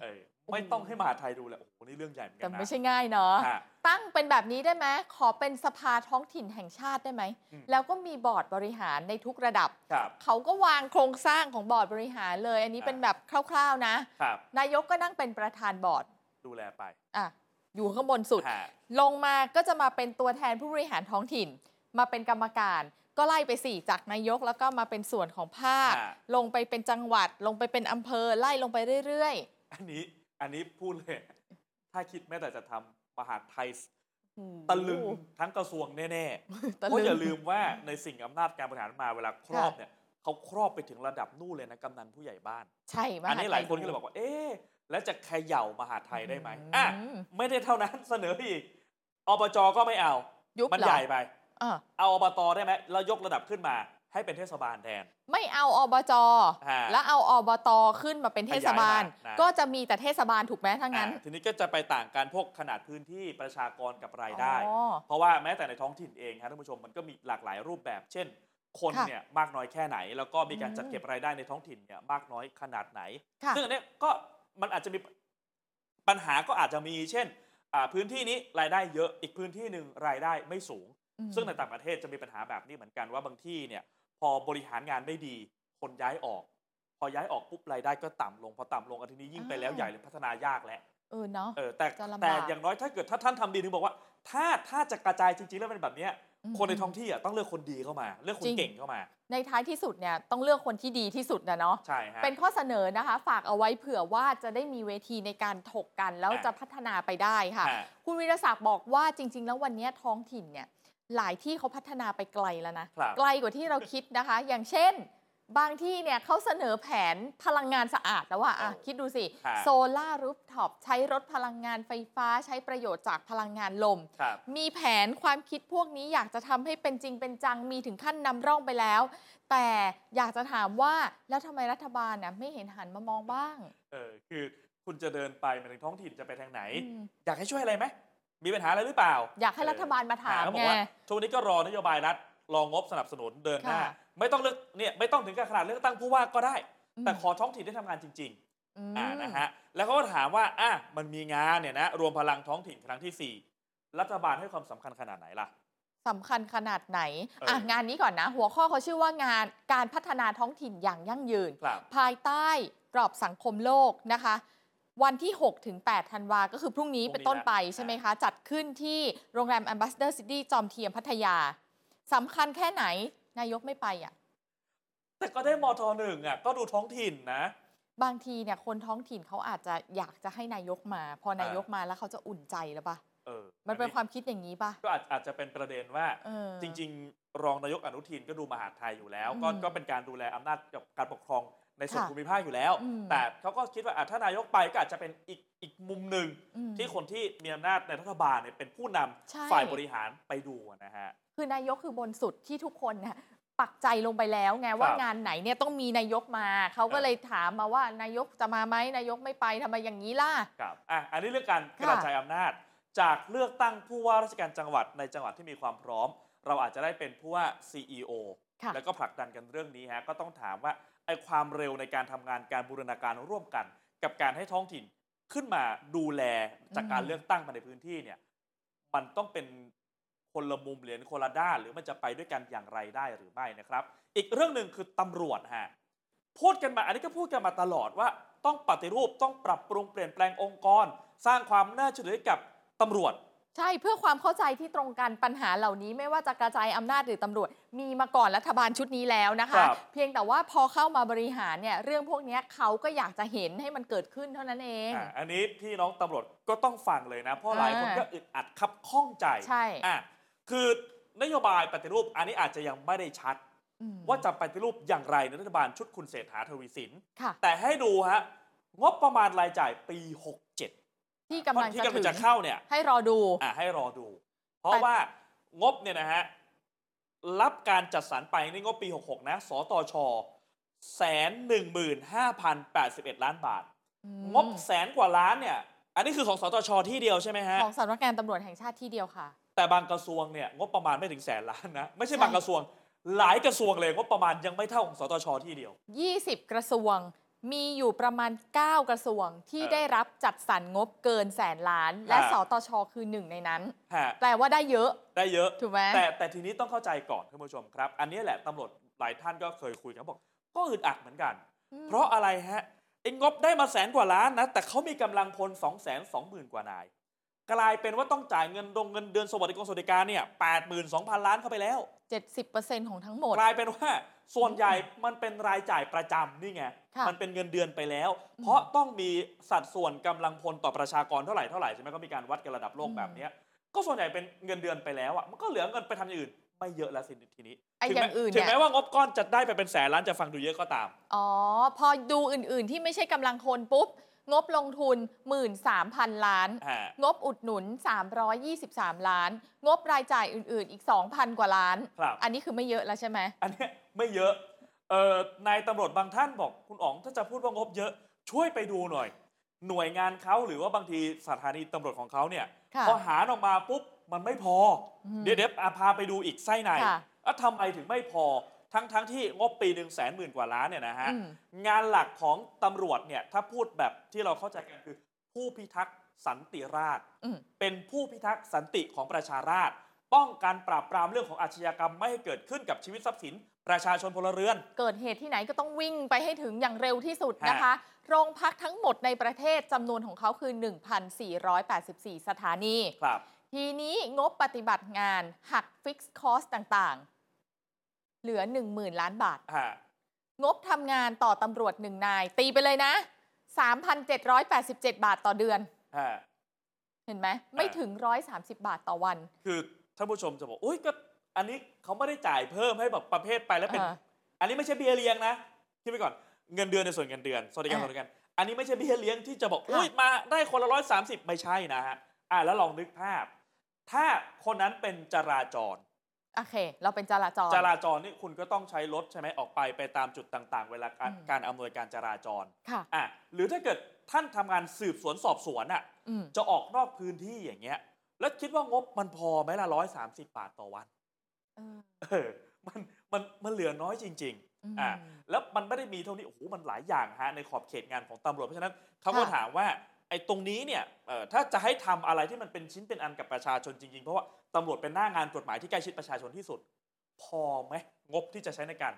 ไม่ต้องให้มหาไทยดูแหละโอ้โหนี่เรื่องใหญ่เหมือนกันนะแต่ไม่ใช่ง่ายเนาะตั้งเป็นแบบนี้ได้ไหมขอเป็นสภาท้องถิ่นแห่งชาติได้ไหมแล้วก็มีบอร์ดบริหารในทุกระดับเขาก็วางโครงสร้างของบอร์ดบริหารเลยอันนี้เป็นแบบคร่าวๆนะนายกก็นั่งเป็นประธานบอร์ดดูแลไปอยู่ข้างบนสุดลงมาก็จะมาเป็นตัวแทนผู้บริหารท้องถิ่นมาเป็นกรรมการก็ไล่ไปสี่จากนายกแล้วก็มาเป็นส่วนของภาคลงไปเป็นจังหวัดลงไปเป็นอำเภอไล่ลงไปเรื่อยๆอันนี้พูดเลยถ้าคิดแม้แต่จะทำมหาดไทยตะลึงทั้งกระทรวงแน่ๆเพราะอย่าลืมว่าในสิ่งอำนาจการบริหารมาเวลาครอบเนี่ยเขาครอบไปถึงระดับนู่นเลยนะกำนันผู้ใหญ่บ้านใช่อันนี้หลายคนก็เลยบอกว่าแล้วจะเขย่ามหาดไทยได้ไหมไม่ได้เท่านั้นเสนออีกอบจก็ไม่เอามันใหญ่ไปเอาอบตได้ไหมแล้วยกระดับขึ้นมาให้เป็นเทศบาลแทนไม่เอาอบจ.แล้วเอาอบต.ขึ้นมาเป็นเทศบาลก็จะมีแต่เทศบาลถูกไหมทั้งนั้นทีนี้ก็จะไปต่างกันพวกขนาดพื้นที่ประชากรกับรายได้เพราะว่าแม้แต่ในท้องถิ่นเองครับท่านผู้ชมมันก็มีหลากหลายรูปแบบเช่นคนเนี่ยมากน้อยแค่ไหนแล้วก็มีการจัดเก็บรายได้ในท้องถิ่นเนี่ยมากน้อยขนาดไหนซึ่งอันนี้ก็มันอาจจะมีปัญหาก็อาจจะมีเช่นพื้นที่นี้รายได้เยอะอีกพื้นที่นึงรายได้ไม่สูงซึ่งในต่างประเทศจะมีปัญหาแบบนี้เหมือนกันว่าบางที่เนี่ยพอบริหารงานไม่ดีคนย้ายออกพอย้ายออกปุ๊บรายได้ก็ต่ำลงพอต่ำลงอันนี้ยิ่งไปแล้วใหญ่เลยพัฒนายากแหละเนาะแต่อย่างน้อยถ้าเกิดถ้าท่านทำดีถึงบอกว่าถ้าจะกระจายจริงๆแล้วเป็นแบบนี้คนในท้องที่ต้องเลือกคนดีเข้ามาเลือกคนเก่งเข้ามาในท้ายที่สุดเนี่ยต้องเลือกคนที่ดีที่สุดนะเนาะใช่ฮะเป็นข้อเสนอนะคะฝากเอาไว้เผื่อว่าจะได้มีเวทีในการถกกันแล้วจะพัฒนาไปได้ค่ะคุณวีรศักดิ์บอกว่าจริงๆแล้ววันนี้ท้องถิ่นเนี่ยหลายที่เขาพัฒนาไปไกลแล้วนะไกลกว่าที่เราคิดนะคะอย่างเช่นบางที่เนี่ยเขาเสนอแผนพลังงานสะอาดแล้วว่าคิดดูสิโซล่ารูฟท็อปใช้รถพลังงานไฟฟ้าใช้ประโยชน์จากพลังงานลมมีแผนความคิดพวกนี้อยากจะทำให้เป็นจริงเป็นจังมีถึงขั้นนำร่องไปแล้วแต่อยากจะถามว่าแล้วทำไมรัฐบาลน่ะไม่เห็นหันมามองบ้างคือคุณจะเดินไปในท้องถิ่นจะไปทางไหนอยากให้ช่วยอะไรไหมมีปัญหาอะไรหรือเปล่าอยากให้รัฐบาลมาถามไงช่วงนี้ก็รอนโยบายรัฐรองบสนับสนุนเดินหน้าไม่ต้องเลือกเนี่ยไม่ต้องถึงขนาดเลือกตั้งผู้ว่าก็ได้แต่ขอท้องถิ่นได้ทำงานจริงๆนะฮะแล้วเขาก็ถามว่ามันมีงานเนี่ยนะรวมพลังท้องถิ่นครั้งที่4รัฐบาลให้ความสำคัญขนาดไหนล่ะสำคัญขนาดไหนงานนี้ก่อนนะหัวข้อเขาชื่อว่างานการพัฒนาท้องถิ่นอย่างยั่งยืนภายใต้กรอบสังคมโลกนะคะวันที่6ถึง8ธันวาก็คือพรุ่งนี้เป็นต้นไปใช่ไหมคะจัดขึ้นที่โรงแรม Ambassador City จอมเทียมพัทยาสำคัญแค่ไหนนายกไม่ไปแต่ก็ได้มท.1ก็ดูท้องถิ่นนะบางทีเนี่ยคนท้องถิ่นเขาอาจจะอยากจะให้นายกมาพอนายกมาแล้วเขาจะอุ่นใจแล้วป่ะมันเป็นความคิดอย่างนี้ป่ะก็อาจจะเป็นประเด็นว่าจริงๆรองนายกอนุทินก็ดูมหาดไทยอยู่แล้วก็เป็นการดูแลอำนาจกับการปกครองในส่วนภูมิภาคอยู่แล้วแต่เขาก็คิดว่าถ้านายกไปก็อาจจะเป็นอีกมุมหนึ่งที่คนที่มีอำนาจในรัฐบาลเนี่ยเป็นผู้นำฝ่ายบริหารไปดูนะฮะคือนายกคือบนสุดที่ทุกคนเนี่ย ปักใจลงไปแล้วไงว่างานไหนเนี่ยต้องมีนายกมาเขาก็เลยถามมาว่านายกจะมาไหมนายกไม่ไปทำไมอย่างนี้ล่ะครับอันนี้เรื่องการกระจายอำนาจจากเลือกตั้งผู้ว่าราชการจังหวัดในจังหวัดที่มีความพร้อมเราอาจจะได้เป็นผู้ว่า CEO แล้วก็ผลักดันกันเรื่องนี้ฮะก็ต้องถามว่าไอ้ความเร็วในการทำงานการบูรณาการร่วมกันกับการให้ท้องถิ่นขึ้นมาดูแลจากการเลือกตั้งมาในพื้นที่เนี่ยมันต้องเป็นคนละมุมเหรียญคนละด้านหรือมันจะไปด้วยกันอย่างไรได้หรือไม่นะครับอีกเรื่องหนึ่งคือตำรวจฮะพูดกันมาอันนี้ก็พูดกันมาตลอดว่าต้องปฏิรูปต้องปรับปรุงเปลี่ยนแปลงองค์กรสร้างความน่าเชื่อถือกับตำรวจใช่เพื่อความเข้าใจที่ตรงกันปัญหาเหล่านี้ไม่ว่าจะกระจายอำนาจหรือตำรวจมีมาก่อนรัฐบาลชุดนี้แล้วนะคะเพียงแต่ว่าพอเข้ามาบริหารเนี่ยเรื่องพวกนี้เขาก็อยากจะเห็นให้มันเกิดขึ้นเท่านั้นเองอันนี้พี่น้องตำรวจก็ต้องฟังเลยนะเพราะหลายคนก็อึดอัดคับข้องใจใช่คือนโยบายปฏิรูปอันนี้อาจจะยังไม่ได้ชัดว่าจะปฏิรูปอย่างไรในรัฐบาลชุดคุณเศรษฐาทวีสินแต่ให้ดูฮะงบประมาณรายจ่ายปี67ที่กำลังจะเข้าเนี่ยให้รอดูเพราะว่างบเนี่ยนะฮะรับการจัดสรรไปในงบปี66นะสตช 115,081 ล้านบาทงบแสนกว่าล้านเนี่ยอันนี้คือของสตชที่เดียวใช่ไหมฮะของสำนักงานตำรวจแห่งชาติที่เดียวค่ะแต่บางกระทรวงเนี่ยงบประมาณไม่ถึงแสนล้านนะไม่ใช่บางกระทรวงหลายกระทรวงเลยงบประมาณยังไม่เท่าของสตชที่เดียว20กระทรวงมีอยู่ประมาณ9กระทรวงที่ได้รับจัดสรรงบเกินแสนล้านและสตชคือหนึ่งในนั้นแต่ว่าได้เยอะถูกไหมแต่ทีนี้ต้องเข้าใจก่อนท่านผู้ชมครับอันนี้แหละตำรวจหลายท่านก็เคยคุยกันบอกก็อึดอัดเหมือนกันเพราะอะไรฮะไอ้งบได้มาแสนกว่าล้านนะแต่เขามีกำลังพล 220,000 กว่านายกลายเป็นว่าต้องจ่ายเงินเดือนสวัสดิการเนี่ย 82,000 ล้านเข้าไปแล้ว 70% ของทั้งหมดกลายเป็นว่าส่วนใหญ่มันเป็นรายจ่ายประจำนี่ไงมันเป็นเงินเดือนไปแล้วเพราะต้องมีสัดส่วนกำลังพลต่อประชากรเท่าไหร่ใช่ไหมก็มีการวัดกันระดับโลกแบบนี้ก็ส่วนใหญ่เป็นเงินเดือนไปแล้วอ่ะมันก็เหลือเงินไปทำอย่างอื่นไม่เยอะแล้วสิทีนี้ถึงแม้ว่างบก้อนจัดได้ไปเป็นแสนล้านจะฟังดูเยอะก็ตามอ๋อพอดูอื่นๆที่ไม่ใช่กำลังคนปุ๊บงบลงทุน 13,000 ล้านงบอุดหนุน323ล้านงบรายจ่ายอื่นๆอีก 2,000 กว่าล้านอันนี้คือไม่เยอะแล้วใช่ไหมอันนี้ไม่เยอะนายตำรวจบางท่านบอกคุณอ๋องถ้าจะพูดว่างบเยอะช่วยไปดูหน่อยหน่วยงานเขาหรือว่าบางทีสถานีตำรวจของเขาเนี่ยพอหาออกมาปุ๊บมันไม่พอเดี๋ยวพาไปดูอีกไส้ในแล้วทำไมถึงไม่พอทั้งที่งบปีหนึ่ง110,000กว่าล้านเนี่ยนะฮะงานหลักของตำรวจเนี่ยถ้าพูดแบบที่เราเข้าใจกันคือผู้พิทักษ์สันติราษฎร์เป็นผู้พิทักษ์สันติของประชาราษฎร์ป้องกันปราบปรามเรื่องของอาชญากรรมไม่ให้เกิดขึ้นกับชีวิตทรัพย์สินประชาชนพลเรือนเกิดเหตุที่ไหนก็ต้องวิ่งไปให้ถึงอย่างเร็วที่สุดนะคะโรงพักทั้งหมดในประเทศจำนวนของเขาคือ 1,484 สถานีครับทีนี้งบปฏิบัติงานหักฟิกซ์คอสต่างๆเหลือ 10,000 ล้านบาทงบทำงานต่อตำรวจ1นายตีไปเลยนะ 3,787 บาทต่อเดือนเห็นไหมไม่ถึง130บาทต่อวันคือท่านผู้ชมจะบอกอุ๊ยก็อันนี้เขาไม่ได้จ่ายเพิ่มให้แบบประเภทไปแล้วเป็นอันนี้ไม่ใช่เบี้ยเลี้ยงนะคิดไปก่อนเงินเดือนในส่วนเงินเดือนสวัสดิการอันนี้ไม่ใช่เบี้ยเลี้ยงที่จะบอกอุ๊ยมาได้คนละ130ไม่ใช่นะฮะแล้วลองนึกภาพถ้าคนนั้นเป็นจราจรโอเคเราเป็นจราจรนี่คุณก็ต้องใช้รถใช่ไหมออกไปตามจุดต่างๆเวลาการอำนวยการจราจรค่ะหรือถ้าเกิดท่านทำงานสืบสวนสอบสวนอ่ะจะออกนอกพื้นที่อย่างเงี้ยแล้วคิดว่างบมันพอไหมล่ะ130 บาทต่อวันมันเหลือน้อยจริงๆแล้วมันไม่ได้มีเท่านี้โอ้โหมันหลายอย่างฮะในขอบเขตงานของตำรวจเพราะฉะนั้นเขาก็ถามว่าไอ้ตรงนี้เนี่ยถ้าจะให้ทำอะไรที่มันเป็นชิ้นเป็นอันกับประชาชนจริงๆเพราะว่าตำรวจเป็นหน้างานกฎหมายที่ใกล้ชิดประชาชนที่สุดพอไหมงบที่จะใช้ในการ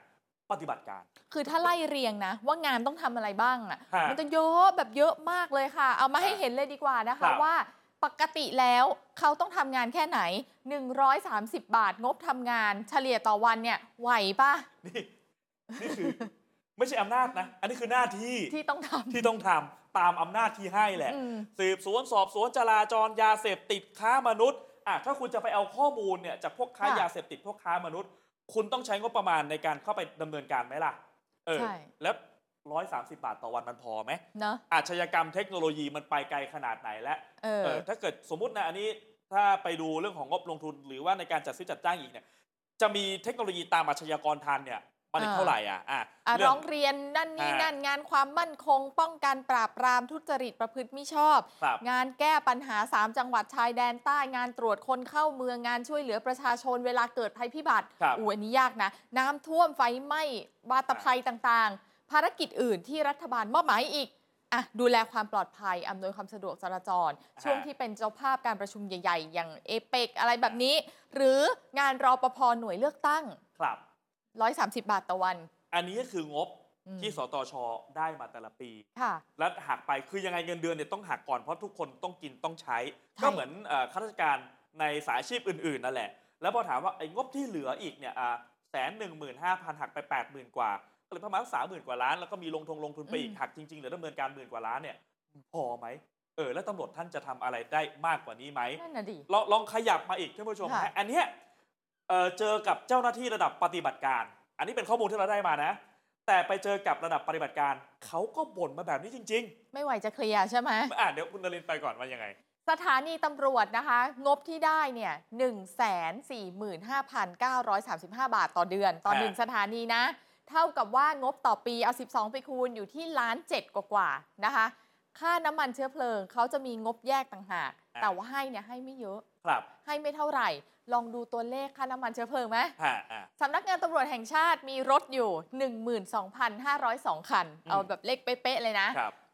ปฏิบัติการคือถ้าไล่เรียงนะว่างานต้องทำอะไรบ้างอ่ะมันจะเยอะแบบเยอะมากเลยค่ะเอามาให้เห็นเลยดีกว่านะคะว่าปกติแล้วเขาต้องทำงานแค่ไหน130บาทงบทำงานเฉลี่ยต่อวันเนี่ยไหวป่ะนี่คือ ไม่ใช่อำนาจนะอันนี้คือหน้าที่ที่ต้องทำตามอำนาจที่ให้แหละสืบสวนสอบสวนจราจรยาเสพติดค้ามนุษย์ถ้าคุณจะไปเอาข้อมูลเนี่ยจากพวกค้ายาเสพติดพวกค้ามนุษย์คุณต้องใช้งบประมาณในการเข้าไปดำเนินการไหมล่ะใช่แล้ว130บาทต่อวันมันพอไหมเนอะอาชญากรรมเทคโนโลยีมันไปไกลขนาดไหนแล้วถ้าเกิดสมมุตินะอันนี้ถ้าไปดูเรื่องของงบลงทุนหรือว่าในการจัดซื้อจัดจ้างอีกเนี่ย จะมีเทคโนโลยีตามอาชญากรทันเนี่ยมันเท่าไหร่ร้องเรียนนั่นนี่นั่นงานความมั่นคงป้องกันปราบปรามทุจริตประพฤติมิชอบงานแก้ปัญหา3จังหวัดชายแดนใต้งานตรวจคนเข้าเมืองงานช่วยเหลือประชาชนเวลาเกิดภัยพิบัติอันนี้ยากนะน้ำท่วมไฟไหม้วาตภัยต่างๆภารกิจอื่นที่รัฐบาลมอบหมายอีกดูแลความปลอดภัยอำนวยความสะดวกจราจรช่วงที่เป็นเจ้าภาพการประชุมใหญ่ๆอย่างเอเปกอะไรแบบนี้หรืองานรปภ.หน่วยเลือกตั้ง130 บาทต่อวันอันนี้ก็คืองบที่สตช.ได้มาแต่ละปีและหักไปคือยังไงเงินเดือนเนี่ยต้องหักก่อนเพราะทุกคนต้องกินต้องใช้ก็เหมือนข้าราชการในสายอาชีพอื่นๆนั่นแหละแล้วพอถามว่าไอ้งบที่เหลืออีกเนี่ย115,000หักไป80,000 กว่าหรือประมาณ30,000 กว่าล้านแล้วก็มีลงทุนไปอีกหักจริงๆเหลือดำเนินการ10,000 กว่าล้านเนี่ยพอไหมแล้วตำรวจท่านจะทำอะไรได้มากกว่านี้ไหมลองขยับมาอีกท่านผู้ชมอันนี้เจอกับเจ้าหน้าที่ระดับปฏิบัติการอันนี้เป็นข้อมูลที่เราได้มานะแต่ไปเจอกับระดับปฏิบัติการเขาก็บ่นมาแบบนี้จริงๆไม่ไหวจะเคลียร์ใช่ไหมเดี๋ยวคุณนรินทร์ไปก่อนว่ายังไงสถานีตำรวจนะคะงบที่ได้เนี่ย 145,935 บาทต่อเดือนต่อหนึ่งสถานีนะเท่ากับว่างบต่อปีเอา12ไปคูณอยู่ที่1.7 ล้านกว่านะคะค่าน้ำมันเชื้อเพลิงเขาจะมีงบแยกต่างหากแต่ว่าให้เนี่ยให้ไม่เยอะให้ไม่เท่าไหร่ลองดูตัวเลขค่าน้ำมันเชื้อเพลิงไหมสำนักงานตำรวจแห่งชาติมีรถอยู่ 12,502 คันเอาแบบเลขเป๊ะๆเลยนะ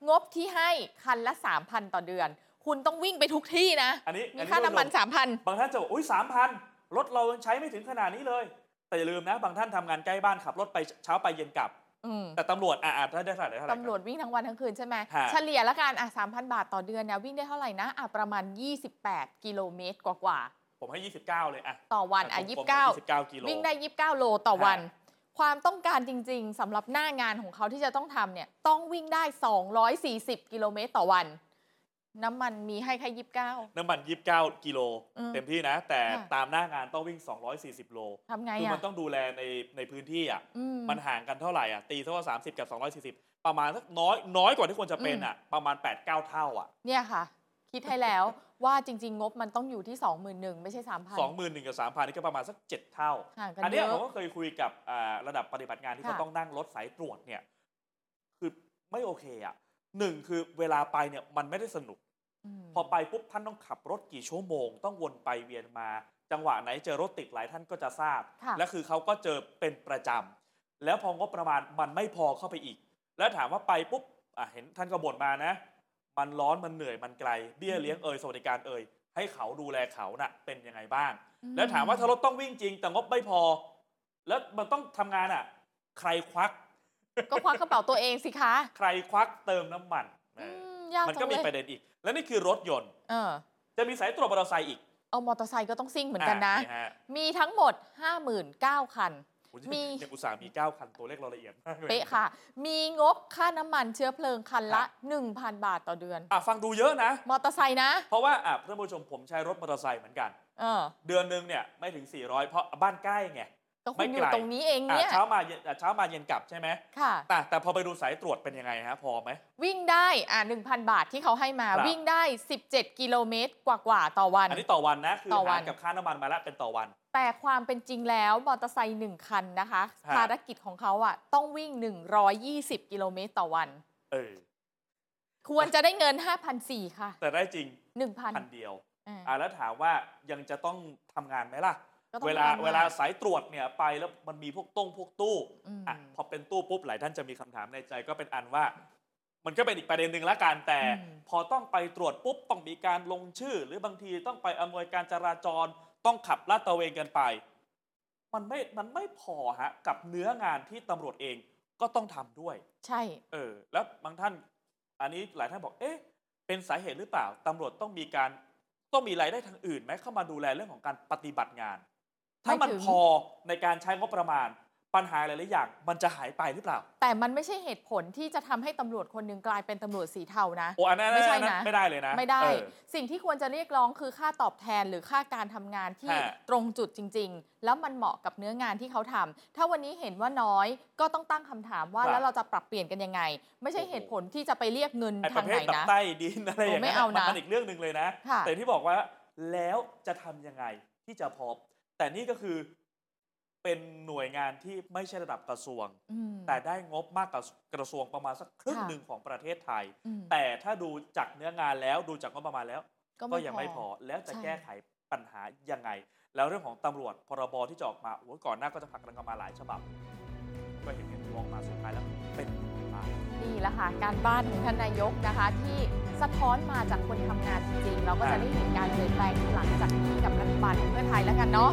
งบที่ให้คันละ 3,000 ต่อเดือนคุณต้องวิ่งไปทุกที่นะมีค่าน้ำมัน 3,000 บางท่านจะบอกอุ๊ย 3,000 รถเราใช้ไม่ถึงขนาดนี้เลยแต่อย่าลืมนะบางท่านทำงานใกล้บ้านขับรถไปเช้าไปเย็นกลับแต่ตำรวจได้เท่าไหร่ตำรวจวิ่งทั้งวันทั้งคืนใช่ไหมเฉลี่ยละกัน3,000 บาทต่อเดือนเนี่ยวิ่งได้เท่าไหร่นะประมาณ28 กิโลเมตรกว่าผมให้29เลยต่อวัน29 กิโลวิ่งได้29 โลต่อวันความต้องการจริงๆสำหรับหน้างานของเขาที่จะต้องทำเนี่ยต้องวิ่งได้240 กิโลเมตรต่อวันน้ำมันมีให้แค่29น้ำมัน29 กิโลเต็มที่นะแต่ตามหน้างานต้องวิ่ง240 โลทำไงคือมันต้องดูแลในพื้นที่มันห่างกันเท่าไหร่ตีเท่าว่า30กับ240ประมาณสักน้อยกว่าที่ควรจะเป็นประมาณ 8-9 เท่าเนี่ยค่ะคิดให้แล้วว่าจริงๆงบมันต้องอยู่ที่ 21,000 ไม่ใช่ 3,000 21,000 กับ 3,000 นี่ก็ประมาณสัก7เท่าอันนี้ผมก็เคยคุยกับระดับปฏิบัติงานที่เขาต้องนั่งรถสายตรวจเนี่ยคือไม่โอเคหนึ่งคือเวลาไปเนี่ยมันไม่ได้สนุกพอไปปุ๊บท่านต้องขับรถกี่ชั่วโมงต้องวนไปเวียนมาจังหวะไหนเจอรถติดหลายท่านก็จะทราบและคือเขาก็เจอเป็นประจำแล้วพองบประมาณมันไม่พอเข้าไปอีกแล้วถามว่าไปปุ๊บเห็นท่านก็บ่นมานะมันร้อนมันเหนื่อยมันไกลเบี้ยเลี้ยงสวัสดิการให้เขาดูแลเขาน่ะเป็นยังไงบ้างแล้วถามว่าถ้ารถต้องวิ่งจริงแต่งบไม่พอแล้วมันต้องทำงานใครควักก็ควักกระเป๋าตัวเองสิคะใครควักเติมน้ำมันมันก็มีประเด็นอีกและนี่คือรถยนต์จะมีสายตรวจมอเตอร์ไซค์อีกเอามอเตอร์ไซค์ก็ต้องซิ่งเหมือนกันนะมีทั้งหมด 59,000 คันมีอุตสาหกรรมมี9คันตัวเลขเราละเอียดมากเลยเป๊ะค่ะมีงบค่าน้ำมันเชื้อเพลิงคันละ 1,000 บาทต่อเดือนฟังดูเยอะนะมอเตอร์ไซค์นะเพราะว่าท่านผู้ชมผมใช้รถมอเตอร์ไซค์เหมือนกันเดือนนึงเนี่ยไม่ถึง400เพราะบ้านใกล้ไงไม่อยู่ตรงนี้เองเนี่ยเช้ามาเย็นกลับใช่ไหมค่ะแต่พอไปดูสายตรวจเป็นยังไงฮะพอไหมวิ่งได้ 1,000 บาทที่เขาให้มาวิ่งได้17กิโลเมตรกว่าต่อวันอันนี้ต่อวันนะคือหารกับค่าน้ำมันมาแล้วเป็นต่อวันแต่ความเป็นจริงแล้วมอเตอร์ไซค์1คันนะคะภารกิจของเขาต้องวิ่ง120กิโลเมตรต่อวันควรจะได้เงิน 5,400 ค่ะแต่ได้จริง 1,000 เดียวแล้วถามว่ายังจะต้องทำงานไหมล่ะเวลาสายตรวจเนี่ยไปแล้วมันมีพวกตู้พอเป็นตู้ปุ๊บหลายท่านจะมีคำถามในใจก็เป็นอันว่ามันก็เป็นอีกประเด็นหนึ่งละกันแต่พอต้องไปตรวจปุ๊บต้องมีการลงชื่อหรือบางทีต้องไปอำนวยการจราจรต้องขับลาดตระเวนกันไปมันไม่พอฮะกับเนื้องานที่ตำรวจเองก็ต้องทำด้วยใช่แล้วบางท่านอันนี้หลายท่านบอกเอ๊ะเป็นสาเหตุหรือเปล่าตำรวจต้องมีรายได้ทางอื่นไหมเข้ามาดูแลเรื่องของการปฏิบัติงานถ้ามันพอในการใช้งบประมาณปัญหาหลายๆอย่างมันจะหายไปหรือเปล่าแต่มันไม่ใช่เหตุผลที่จะทำให้ตำรวจคนหนึ่งกลายเป็นตำรวจสีเทานะไม่ใช่นะไม่ได้เลยนะไม่ได้สิ่งที่ควรจะเรียกร้องคือค่าตอบแทนหรือค่าการทำงานที่ตรงจุดจริงๆแล้วมันเหมาะกับเนื้องานที่เขาทำถ้าวันนี้เห็นว่าน้อยก็ต้องตั้งคำถามว่าแล้วเราจะปรับเปลี่ยนกันยังไงไม่ใช่เหตุผลที่จะไปเรียกเงินทางไหนนะใต้ดินอะไรอย่างเงี้ยมันอีกเรื่องนึงเลยนะแต่ที่บอกว่าแล้วจะทำยังไงที่จะพอแต่นี่ก็คือ เป็นหน่วยงานที่ไม่ใช่ระดับกระทรวงแต่ได้งบมากกว่ากระทรวงประมาณสักครึ่งหนึ่งของประเทศไทยแต่ถ้าดูจากเนื้องานแล้วดูจากงบประมาณแล้วก็ยังไม่พอแล้วจะแก้ไขปัญหายังไงแล้วเรื่องของตำรวจพรบที่จะออกมาก่อนหน้าก็จะพักรังมาหลายฉบับก็เห็นเป็นวงมาสุดท้ายแล้วเป็นนี่แหละค่ะการบ้านของท่านนายกนะคะที่สะท้อนมาจากคนทำงานจริงๆเราก็จะได้เห็นการเปลี่ยนแปลงหลังจากนี้กับรัฐบาลของเพื่อไทยแล้วกันเนาะ